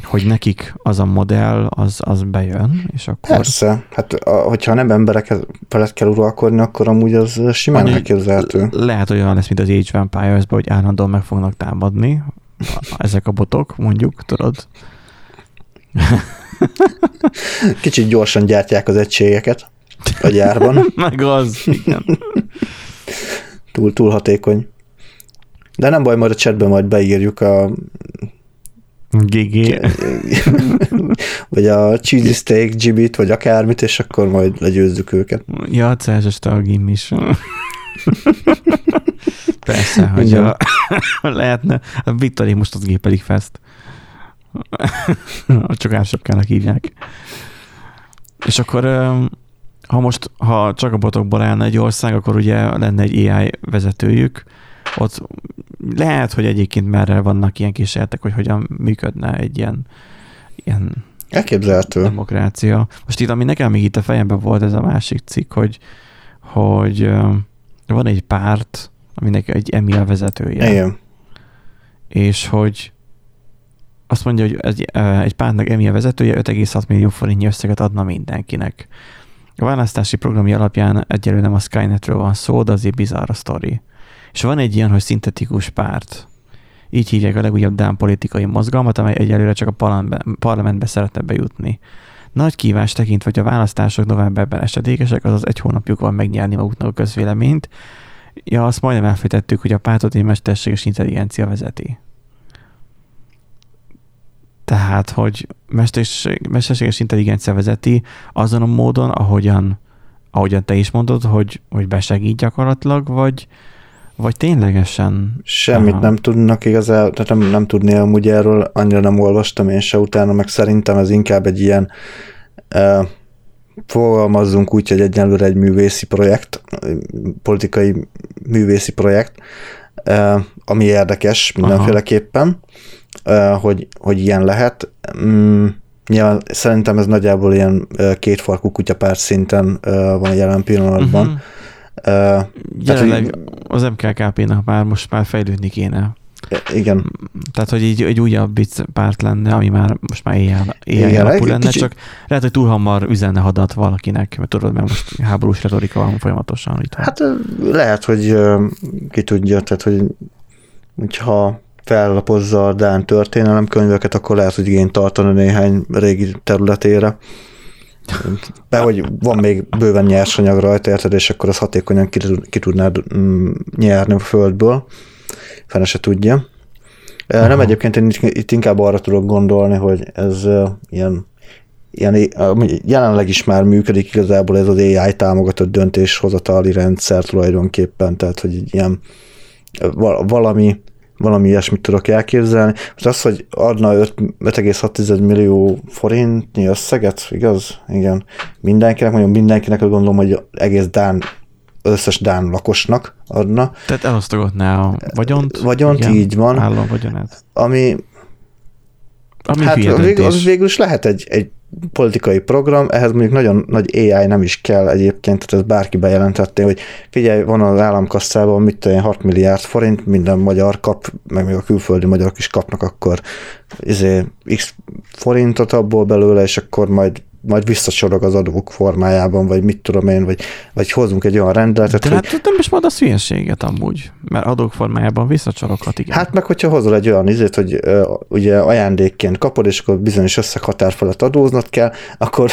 hogy nekik az a modell, az bejön, és akkor... Persze, hát hogyha nem emberek felett kell uralkodni, akkor amúgy az simán elképzelhető. Lehet olyan lesz, mint az Age of Vampires-ban, hogy állandóan meg fognak támadni ezek a botok, mondjuk, tudod? Kicsit gyorsan gyártják az egységeket a gyárban. Meg az, igen. Túl hatékony. De nem baj, majd a chatben majd beírjuk a... GG. Vagy a cheesy steak, gibit, vagy akármit, és akkor majd legyőzzük őket. Ja, a CS-es Star-gém is. Persze, hogy lehetne. A Viktori most az gépelik fest. A csak ársapkának hívják. És akkor ha csak a botokból állna egy ország, akkor ugye lenne egy AI vezetőjük. Ott lehet, hogy egyébként merre vannak ilyen kísérletek, hogy hogyan működne egy ilyen elképzelhető demokrácia. Most itt, ami nekem még itt a fejemben volt, ez a másik cikk, hogy van egy párt, aminek egy EMI a vezetője. Igen. És hogy azt mondja, hogy egy pártnak EMI a vezetője 5,6 millió forintnyi összeget adna mindenkinek. A választási programja alapján egyelőre nem a Skynetről van szó, de azért bizarr a sztori. És van egy ilyen, hogy szintetikus párt. Így hívják a legújabb dán politikai mozgalmat, amely egyelőre csak a parlamentbe szeretne bejutni. Nagy kívás tekintve, hogy a választások novemberben esedékesek, azaz egy hónapjuk van megnyerni maguknak a közvéleményt. Ja, azt majdnem elfejtettük, hogy a pártot egy mesterséges intelligencia vezeti. Tehát, hogy mesterséges intelligencia vezeti azon a módon, ahogyan te is mondod, hogy besegít gyakorlatilag, vagy ténylegesen? Semmit nem tudnak igazán, tehát nem tudnél amúgy erről, annyira nem olvastam én se utána, meg szerintem ez inkább egy ilyen fogalmazzunk úgy, hogy egyenlőre egy művészi projekt, politikai művészi projekt, ami érdekes mindenféleképpen, hogy ilyen lehet. Nyilván szerintem ez nagyjából ilyen kétfarkú kutyapárt szinten van jelen pillanatban. Uh-huh. Jelenleg az MKKP-nak most már fejlődni kéne. Igen. Tehát, hogy így egy újabb párt lenne, ami már most már éjjel alapul lenne, csak lehet, hogy túl hamar üzenne hadat valakinek, mert tudod, mert most háborús retorika van folyamatosan. Itt. Hát lehet, hogy ki tudja, tehát, hogyha fellapozza a dán történelemkönyveket, akkor lehet, hogy igényt tartani néhány régi területére. De hogy van még bőven nyersanyag rajta, érted, és akkor az hatékonyan ki tudnád nyerni a földből. Fene se tudja. Aha. Nem, egyébként én itt inkább arra tudok gondolni, hogy ez ilyen jelenleg is már működik igazából ez az AI támogatott döntéshozatali rendszer tulajdonképpen, tehát hogy ilyen valami ilyesmit tudok elképzelni. Most az, hogy adna 5,6 millió forintnyi összeget, igaz? Igen. Mindenkinek, mondjuk mindenkinek, azt gondolom, hogy egész összes dán lakosnak adna. Tehát elosztogatná a vagyont. Igen, így van. Állam vagyonát. Ami hát az végül is lehet egy politikai program, ehhez mondjuk nagyon nagy AI nem is kell egyébként, tehát ez bárki bejelentette, hogy figyelj, van az államkasszában, mit tudom, 6 milliárd forint, minden magyar kap, meg még a külföldi magyarok is kapnak akkor x forintot abból belőle, és akkor majd visszacsorog az adók formájában, vagy mit tudom én, vagy hozunk egy olyan rendeletet. De hát nem is mondasz hülyeséget amúgy, mert adók formájában visszacsoroghat, igen. Hát meg hogyha hozol egy olyan hogy ugye ajándékként kapod, és akkor bizonyos összeghatár felett adóznod kell, akkor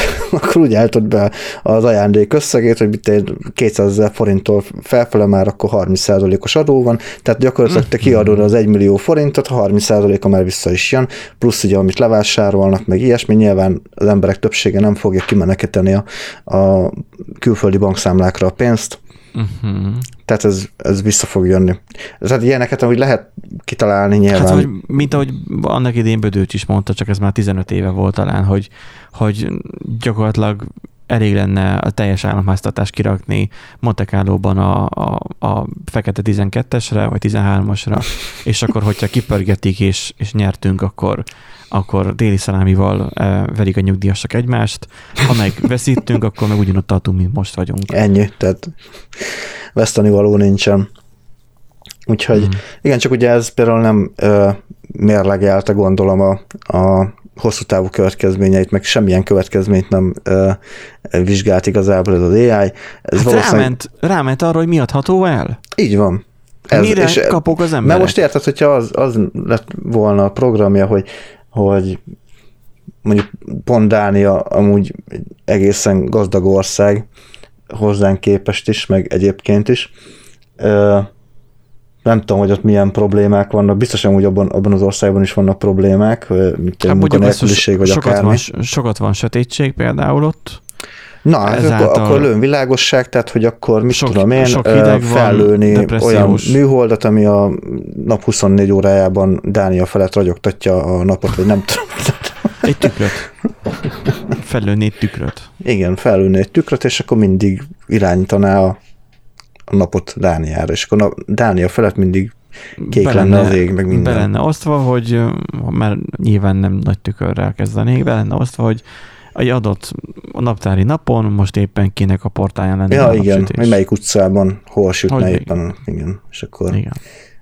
úgy álltod be az ajándék összegét, hogy mit 200 000 forinttól felfele már akkor 30%-os adó van, tehát gyakorlatilag te kiadod az 1 millió forintot, a 30%-a már vissza is jön, plusz ugye amit levásárolnak, meg ilyesmi, nyilván az emberek többsége nem fogja kimenekíteni a külföldi bankszámlákra a pénzt. Uh-huh. Tehát ez vissza fog jönni. Tehát ilyeneket amúgy lehet kitalálni nyilván. Hát, hogy, mint ahogy annak idén Bödőcs is mondta, csak ez már 15 éve volt talán, hogy gyakorlatilag elég lenne a teljes államháztartást kirakni Monte Carlóban a fekete 12-esre, vagy 13-asra, és akkor, hogyha kipörgetik és nyertünk, akkor déli szalámival verik a nyugdíjasok egymást, ha meg veszítünk, akkor meg ugyanott tartunk, mint most vagyunk. Ennyi, tehát veszteni való nincsen. Úgyhogy igen, csak ugye ez például nem mérlegelte, gondolom a hosszú távú következményeit, meg semmilyen következményt nem vizsgált igazából ez az AI. Ez hát ráment arra, hogy mi adható el? Így van. Mire kapok az emberek? Mert most érted, hogyha az lett volna a programja, hogy mondjuk pont Dánia amúgy egészen gazdag ország hozzánk képest is, meg egyébként is. Nem tudom, hogy ott milyen problémák vannak, biztosan úgy abban az országban is vannak problémák, mint egy munkanélküliség, vagy akármi. Sokat van sötétség például ott. Na, ezáltal akkor lőnvilágosság, tehát hogy akkor mit tudom én, fellőni olyan műholdat, ami a nap 24 órájában Dánia felett ragyogtatja a napot, vagy nem tudom. Egy tükröt. Fellőni egy tükröt. Igen, fellőni egy tükröt, és akkor mindig irányítaná a napot Dániára, és akkor Dánia felett mindig kék lenne az ég, meg minden. Be lenne osztva, hogy már nyilván nem nagy tükörrel kezdenék, be lenne osztva, hogy egy adott naptári napon most éppen kinek a portáján lenne a napsütés. Ja, igen, hogy melyik utcában hol sütne éppen. Igen, és akkor igen.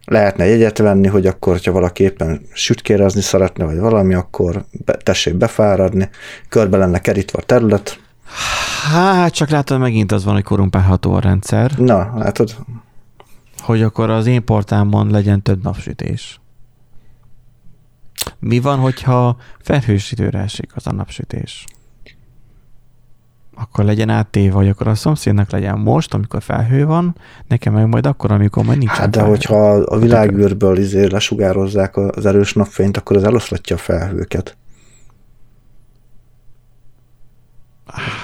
Lehetne jegyet venni, hogy akkor, ha valaki éppen sütkérezni szeretne, vagy valami, akkor tessék befáradni, körbe lenne kerítve a terület. Hát, csak látod, megint az van, hogy korumpálható a rendszer. Na, látod. Hogy akkor az én portámon legyen több napsütés. Mi van, hogyha felhős időre esik az a napsütés? Akkor legyen áttéve, vagy akkor a szomszédnak legyen most, amikor felhő van, nekem meg majd akkor, amikor majd nincs. Hát de felhő. Hogyha a világűrből lesugározzák az erős napfényt, akkor az eloszlatja a felhőket.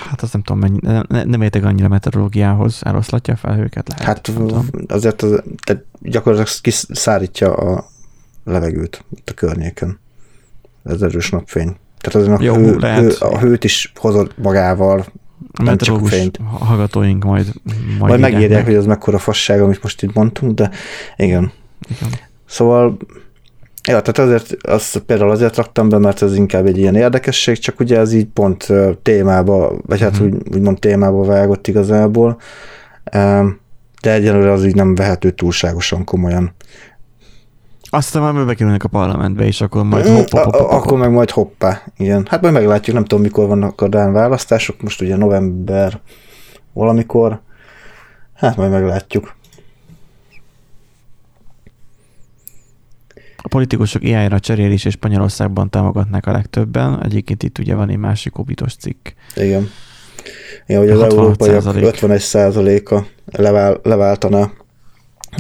Hát azt nem tudom, mennyi, nem értek annyira meteorológiához, eloszlatja a felhőket lehet. Hát azért tehát gyakorlatilag kiszárítja a levegőt itt a környéken. Ez erős napfény. Tehát azért a hőt is hozott magával, nem csak a fényt. Hallgatóink majd megírják, hogy az mekkora fasság, amit most itt mondtunk, de igen. Szóval, ja, tehát azért, azt például azért raktam be, mert ez inkább egy ilyen érdekesség, csak ugye ez így pont témába, vagy hát úgymond témába vágott igazából, de egyelőre az így nem vehető túlságosan komolyan. Aztán már bekerülnek a parlamentbe, és akkor majd hoppá. Akkor meg majd hoppá, igen. Hát majd meglátjuk, nem tudom, mikor vannak a dán választások, most ugye november valamikor, hát majd meglátjuk. A politikusok AI-ra cserélés és Spanyolországban támogatnák a legtöbben, egyébként itt ugye van egy másik kobitos cikk. Igen. Igen, hogy az európaiak 51%-a leváltaná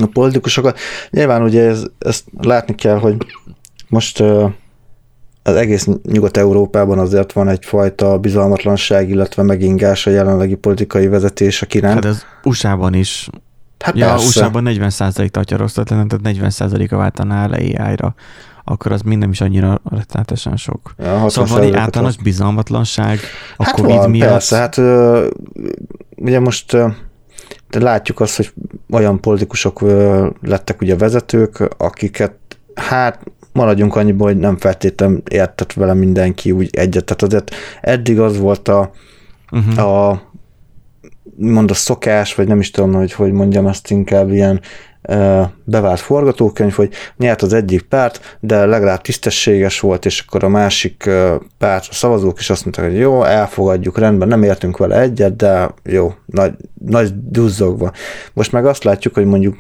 a politikusokat. Nyilván ugye ezt látni kell, hogy most az egész Nyugat-Európában azért van egyfajta bizalmatlanság, illetve megingás a jelenlegi politikai vezetés, aki nem. Hát ez USA-ban is. Hát ja, persze. USA-ban 40% tartja rossz ötletlen, tehát 40%-a váltaná le AI-ra. Akkor az minden is annyira rettenetesen sok. Ja, szóval van egy általános bizalmatlanság a hát Covid van, miatt. Persze, hát ugye most de látjuk azt, hogy olyan politikusok lettek ugye vezetők, akiket hát maradjunk annyiból, hogy nem feltétlenül értett vele mindenki úgy egyet. Tehát azért eddig az volt a szokás, vagy nem is tudom, hogy mondjam ezt inkább ilyen bevált forgatókönyv, hogy nyert az egyik párt, de legalább tisztességes volt, és akkor a másik párt, a szavazók is azt mondták, hogy jó, elfogadjuk, rendben, nem értünk vele egyet, de jó, nagy duzzogva. Most meg azt látjuk, hogy mondjuk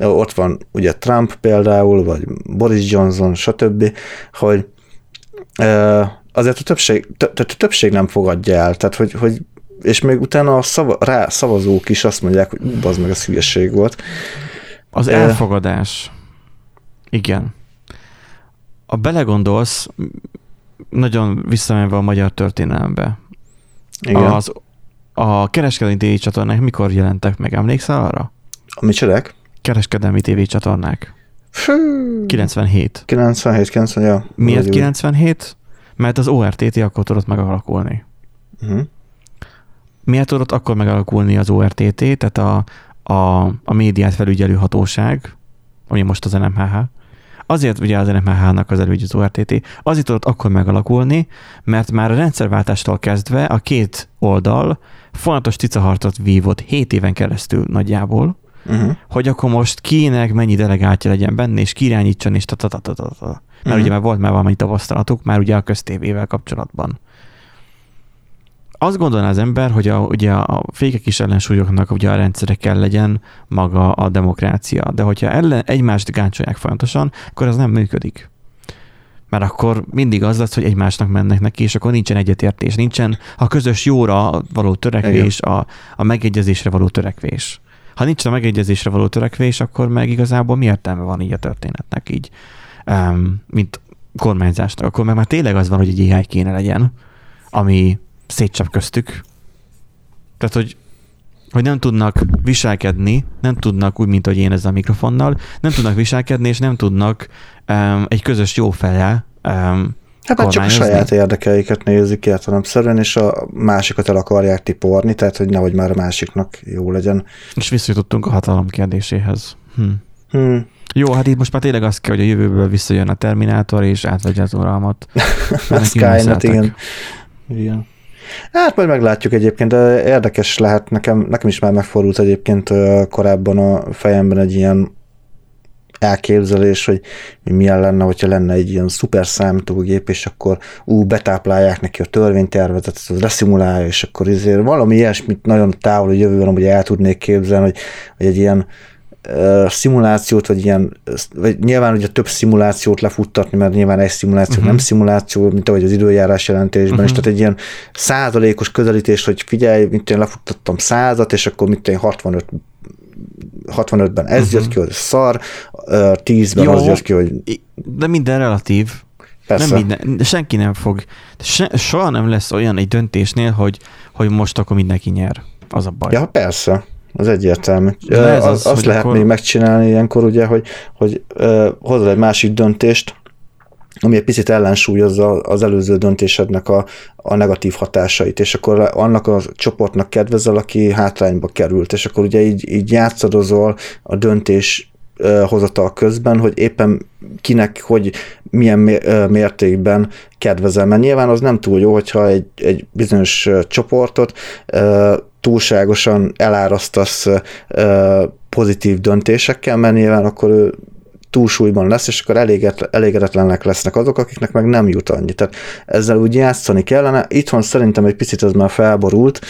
ott van ugye Trump például, vagy Boris Johnson, stb., hogy azért a többség nem fogadja el, tehát hogy és még utána rá szavazók is azt mondják, hogy bazd meg, ez hülyeség volt. Az elfogadás. Igen. A belegondolsz, nagyon visszamenve a magyar történelembe. Igen. A kereskedelmi tévécsatornák mikor jelentek meg? Emlékszel arra? A micsodák? Kereskedelmi tévécsatornák. 97, ja. Miért 97? Mert az ORTT akkor tudott megalakulni. Miért tudott akkor megalakulni az ORTT, tehát a médiát felügyelő hatóság, ami most az NMHH, azért ugye az NMHH-nak az elügy az ORTT, azért tudott akkor megalakulni, mert már a rendszerváltástól kezdve a két oldal folyamatos cicaharcot vívott 7 éven keresztül nagyjából, hogy akkor most kinek mennyi delegáltja legyen benne, és kirányítson, és Mert ugye már volt valami tapasztalatuk, már ugye a köztévével kapcsolatban. Azt gondolná az ember, hogy ugye a fékek és ellensúlyoknak ugye a rendszere kell legyen maga a demokrácia, de hogyha egymást gáncsolják folyamatosan, akkor az nem működik. Mert akkor mindig az lesz, hogy egymásnak mennek neki, és akkor nincsen egyetértés, nincsen a közös jóra való törekvés, a megegyezésre való törekvés. Ha nincs a megegyezésre való törekvés, akkor meg igazából mi értelme van így a történetnek így, mint kormányzásnak. Akkor meg már tényleg az van, hogy egy AI kéne legyen, ami szétcsap köztük. Tehát, hogy nem tudnak viselkedni, nem tudnak úgy, mint hogy én ezzel a mikrofonnal, nem tudnak viselkedni, és nem tudnak egy közös jó fele Hát csak a saját érdekeiket nézik értelemszerűen, és a másikat el akarják tiporni, tehát hogy nehogy már a másiknak jó legyen. És visszajutottunk a hatalom kérdéséhez. Jó, hát itt most már tényleg az kell, hogy a jövőből visszajön a Terminátor, és átvegye az uralmat. A Skynet, igen. Hát majd meglátjuk egyébként, de érdekes lehet, nekem is már megfordult egyébként korábban a fejemben egy ilyen elképzelés, hogy milyen lenne, hogyha lenne egy ilyen szuper számítógép, és akkor betáplálják neki a törvénytervezetet, az leszimulálja, és akkor ezért valami ilyesmit nagyon távoli jövőben amúgy el tudnék képzelni, hogy egy ilyen szimulációt, vagy nyilván ugye több szimulációt lefuttatni, mert nyilván egy szimuláció nem szimuláció, mint ahogy az időjárás jelentésben is, tehát egy ilyen 100%-os közelítés, hogy figyelj, mint én lefuttattam 100-at, és akkor mint én 65-ben ez jött ki, hogy szar, 10-ben jó, az jött ki, hogy... De minden relatív. Persze. Nem minden, senki nem fog. Soha nem lesz olyan egy döntésnél, hogy most akkor mindenki nyer. Az a baj. Ja, persze. Az egyértelmű. Azt lehet akkor... még megcsinálni ilyenkor, ugye, hogy hozol egy másik döntést, ami egy picit ellensúlyozza az előző döntésednek a negatív hatásait, és akkor annak a csoportnak kedvezel, aki hátrányba került, és akkor ugye így játszadozol a döntés hozatal közben, hogy éppen kinek, hogy milyen mértékben kedvezel. Mert nyilván az nem túl jó, hogyha egy bizonyos csoportot túlságosan elárasztasz pozitív döntésekkel, mert nyilván akkor ő túlsúlyban lesz, és akkor elégedetlenek lesznek azok, akiknek meg nem jut annyi. Tehát ezzel úgy játszani kellene. Itthon szerintem egy picit ez már felborult.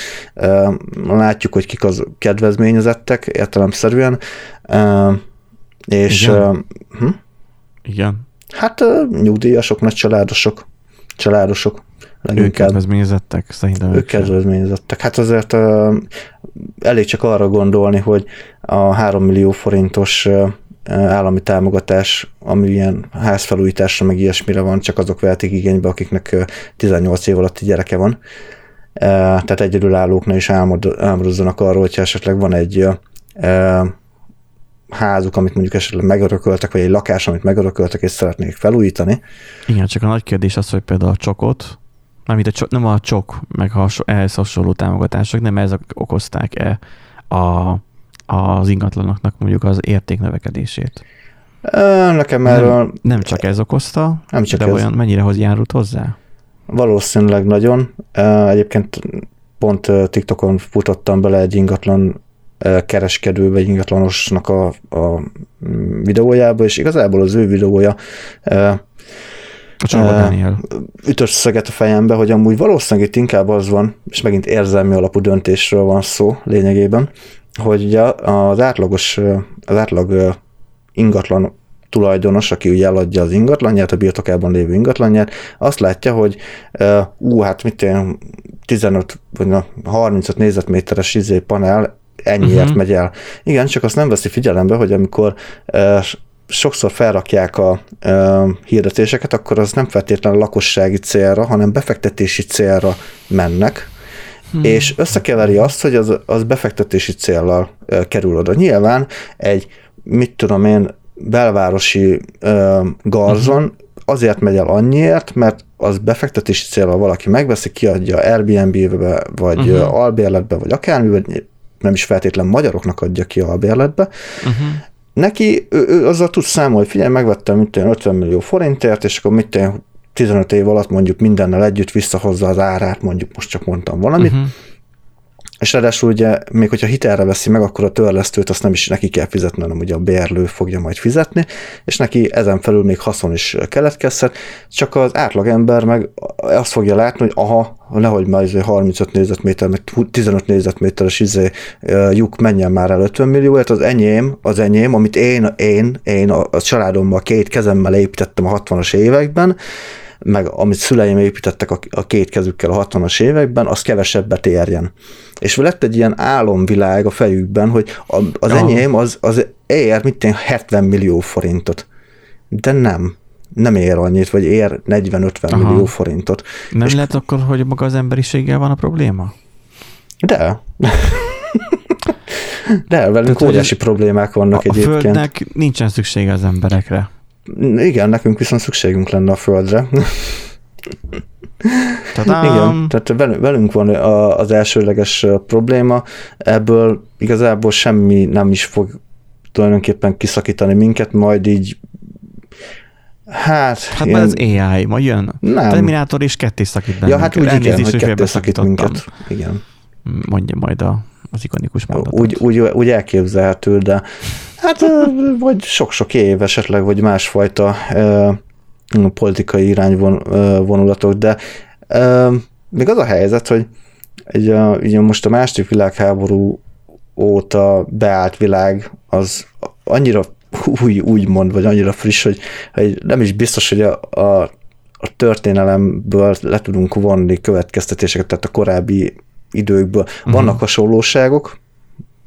Látjuk, hogy kik az kedvezményezettek értelemszerűen. És igen. Hát nyugdíjasok, nagy családosok. Leginkább. Ők kedvezményezettek, szerintem. Ők kedvezményezettek. Hát azért elég csak arra gondolni, hogy a 3 millió forintos állami támogatás, ami ilyen házfelújításra, meg ilyesmire van, csak azok vehetik igénybe, akiknek 18 év alatti gyereke van. Tehát egyedülállóknál is álmodozzanak arról, hogyha esetleg van egy házuk, amit mondjuk esetleg megörököltek, vagy egy lakás, amit megörököltek, és szeretnék felújítani. Igen, csak a nagy kérdés az, hogy például a csokot, nem a csok, meg ehhez hasonló támogatások, nem ezek okozták-e az ingatlanoknak mondjuk az értéknövekedését. Nekem erről... Nem csak ez okozta, de olyan mennyire hozzájárult hozzá? Valószínűleg nagyon. Egyébként pont TikTokon futottam bele egy ingatlan kereskedő, vagy ingatlanosnak a videójába, és igazából az ő videója ütött szeget a fejembe, hogy amúgy valószínűleg itt inkább az van, és megint érzelmi alapú döntésről van szó lényegében, hogy ugye az átlag ingatlan tulajdonos, aki ugye eladja az ingatlanját, a birtokában lévő ingatlanját, azt látja, hogy hát mit én 15 vagy 35 négyzetméteres panel ennyiért megy el. Igen, csak azt nem veszi figyelembe, hogy amikor sokszor felrakják a hirdetéseket, akkor az nem feltétlenül lakossági célra, hanem befektetési célra mennek, és összekeveri azt, hogy az befektetési céllal kerül oda. Nyilván egy, belvárosi garzon azért megy el annyiért, mert az befektetési célral valaki megveszi, kiadja Airbnb-be, vagy albérletbe, vagy akármibe, nem is feltétlen magyaroknak adja ki albérletbe. Neki, ő azzal tud számolni, hogy figyelj, megvettem 50 millió forintért, és akkor 15 év alatt mondjuk mindennel együtt visszahozza az árát, mondjuk most csak mondtam valamit, és ráadásul ugye, még hogyha hitelre veszi meg, akkor a törlesztőt azt nem is neki kell fizetni, hanem ugye a bérlő fogja majd fizetni, és neki ezen felül még haszon is keletkezhet, csak az átlagember meg azt fogja látni, hogy nehogy már 35 négyzetméter, meg 15 négyzetméteres lyuk menjen már el 50 millióért, az enyém, amit én a családommal két kezemmel építettem a 60-as években, meg amit szüleim építettek a két kezükkel a 60-as években, az kevesebbet érjen. És lett egy ilyen álomvilág a fejükben, hogy az enyém az ér 70 millió forintot. De nem ér annyit, vagy ér 40-50 millió forintot. Nem lehet akkor, hogy maga az emberiséggel van a probléma? De velünk óriási problémák vannak egyébként. A Földnek nincsen szüksége az emberekre. Igen, nekünk viszont szükségünk lenne a Földre. Igen, tehát velünk van az elsőleges probléma, ebből igazából semmi nem is fog tulajdonképpen kiszakítani minket, majd így hát már az AI, majd jön. Nem. Terminátor is ketté szakít bennünket. Ja, hát úgy igen, hogy ketté szakít minket. Igen. Mondja majd az ikonikus mondatot. Úgy elképzelhető, de hát vagy sok-sok év esetleg, vagy másfajta politikai irányvonulatok, de még az a helyzet, hogy ugye most a második világháború óta beállt világ az annyira úgymond, vagy annyira friss, hogy nem is biztos, hogy a történelemből le tudunk vonni következtetéseket, tehát a korábbi időkből. Uh-huh. Vannak hasonlóságok,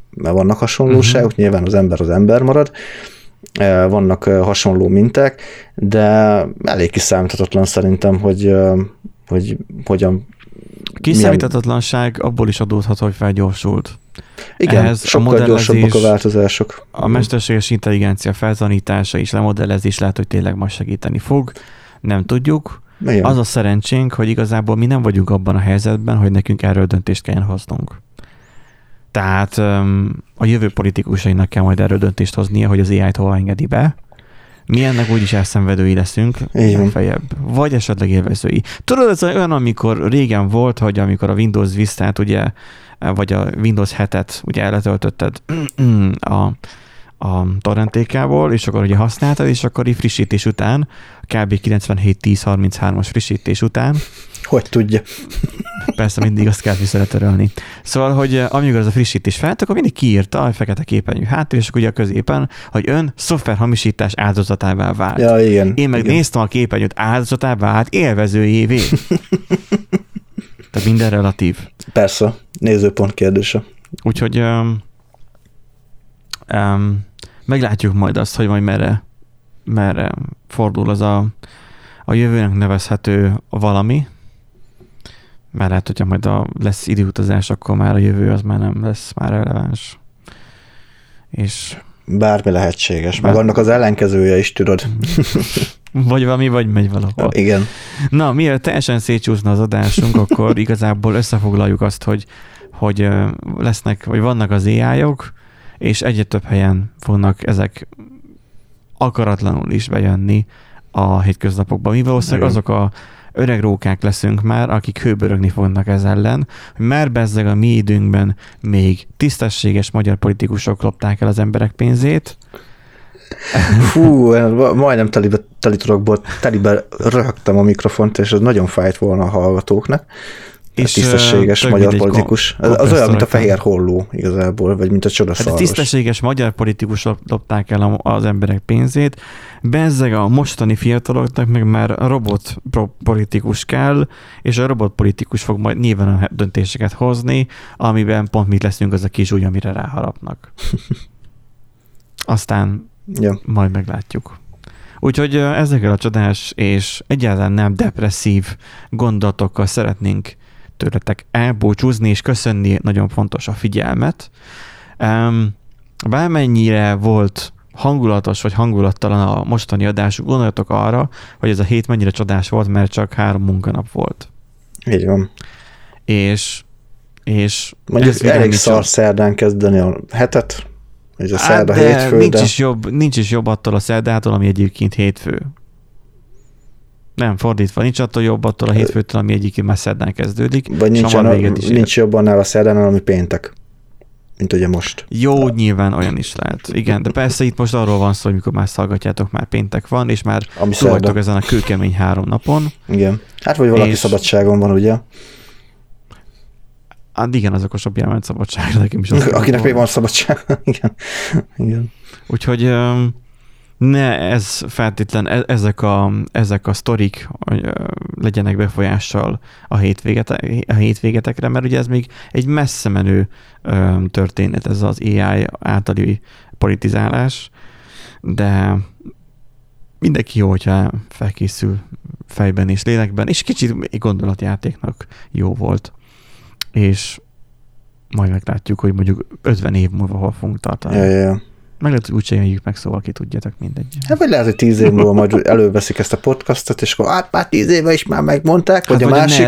mert vannak hasonlóságok, uh-huh. Nyilván az ember marad, vannak hasonló minták, de elég kiszámíthatatlan szerintem, hogy hogyan... Kiszámíthatatlanság abból is adódhat, hogy felgyorsult. Igen, ehhez sokkal gyorsabbak a változások. A mesterséges intelligencia feltanítása és lemodellezés lehet, hogy tényleg majd segíteni fog. Nem tudjuk. Igen. Az a szerencsénk, hogy igazából mi nem vagyunk abban a helyzetben, hogy nekünk erről döntést kelljen hoznunk. Tehát a jövő politikusainak kell majd erről döntést hoznia, hogy az AI-t hova engedi be. Mi ennek úgyis elszenvedői leszünk, legfeljebb. Vagy esetleg élvezői. Tudod, ez olyan, amikor régen volt, hogy amikor a Windows Vista-t, ugye, vagy a Windows 7-et ugye eltöltötted a torrentékából, és akkor ugye használtad, és akkor így frissítés után, kb. 97.10.33-as frissítés után. Hogy tudja. Persze mindig azt kell visszatörölni. Szóval, hogy amikor az a frissítés felt, akkor mindig kiírta a fekete képernyő háttér, és akkor ugye a középen, hogy ön szoftverhamisítás áldozatává vált. Ja, igen. Én meg néztem a képernyőt, áldozatává vált élvezőjévé. Tehát minden relatív. Persze, nézőpont kérdése. Úgyhogy meglátjuk majd azt, hogy majd merre fordul az a jövőnek nevezhető valami, mert lehet, hogyha majd lesz időutazás, akkor már a jövő az már nem lesz már releváns. És bármi lehetséges, meg annak az ellenkezője is, tudod. Vagy valami, vagy megy valahol. Igen. Na, mielőtt teljesen szétcsúszna az adásunk, akkor igazából összefoglaljuk azt, hogy lesznek, vagy vannak az AI-ok, és egyre több helyen fognak ezek akaratlanul is bejönni a hétköznapokban. Mi valószínűleg azok a öreg rókák leszünk már, akik hőbörögni fognak ez ellen, hogy már bezzeg a mi időnkben még tisztességes magyar politikusok lopták el az emberek pénzét. Hú, majdnem telibe röhögtem a mikrofont, és ez nagyon fájt volna a hallgatóknak. És tisztességes magyar politikus. Az olyan, mint a fehér holló igazából, vagy mint a csodaszarvas. Hát tisztességes magyar politikus lopták el az emberek pénzét. Bezzeg a mostani fiataloknak meg már robot politikus kell, és a robot politikus fog majd nyilván a döntéseket hozni, amiben pont mit leszünk az a kis ujj, amire ráharapnak. Aztán majd meglátjuk. Úgyhogy ezekkel a csodás és egyáltalán nem depresszív gondolatokkal szeretnénk tőletek elbúcsúzni, és köszönni, nagyon fontos a figyelmet. Bármennyire volt hangulatos vagy hangulattalan a mostani adásuk, gondoljatok arra, hogy ez a hét mennyire csodás volt, mert csak 3 munkanap volt. Így van. És mondjuk elég szar szerdán kezdeni a hetet, hogy a szerda hétfő, nincs is jobb attól a szerdától, ami egyébként hétfő. Nem, fordítva. Nincs attól jobb attól a hétfőtől, ami egyik már szerdán kezdődik. Vagy nincs jobb annál a szerdánál, ami péntek, mint ugye most. Jó, nyilván olyan is lehet. Igen, de persze itt most arról van szó, hogy mikor már szallgatjátok, már péntek van, és már túl vagytok ezen a kőkemény 3 napon. Igen. Hát vagy valaki szabadságon van, ugye? Hát igen, azok a sok jelent szabadságra. Akinek még van szabadság. Igen. Úgyhogy... Ne ez feltétlen, ezek a sztorik legyenek befolyással a hétvégetekre, mert ugye ez még egy messze menő történet, ez az AI általi politizálás, de mindenki jó, hogyha felkészül fejben és lélekben, és kicsit gondolatjátéknak jó volt. És majd meglátjuk, hogy mondjuk 50 év múlva hol fogunk tartani. Meg lehet, hogy úgy csináljunk meg, szóval ki tudjátok, mindegy. Hát vagy lehet, hogy 10 év múlva majd előveszik ezt a podcastot, és akkor át már 10 éve is már megmondták, hát, vagy a másik...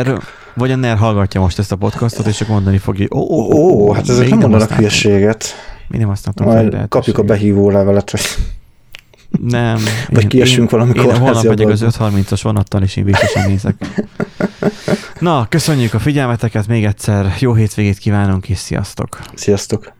vagy a NER hallgatja most ezt a podcastot, és akkor mondani fogja, hogy hát ezek nem mondanak hülyeséget. Én nem használtam fel lehetőséget. Kapjuk a behívó levelet. Nem. Vagy kiesünk valamikor. Én holnap pedig az 5.30-as vonattal is én biztosan nézek. Na, köszönjük a figyelmeteket még egyszer. Jó hétvégét kívánunk, és sziasztok! Sziasztok!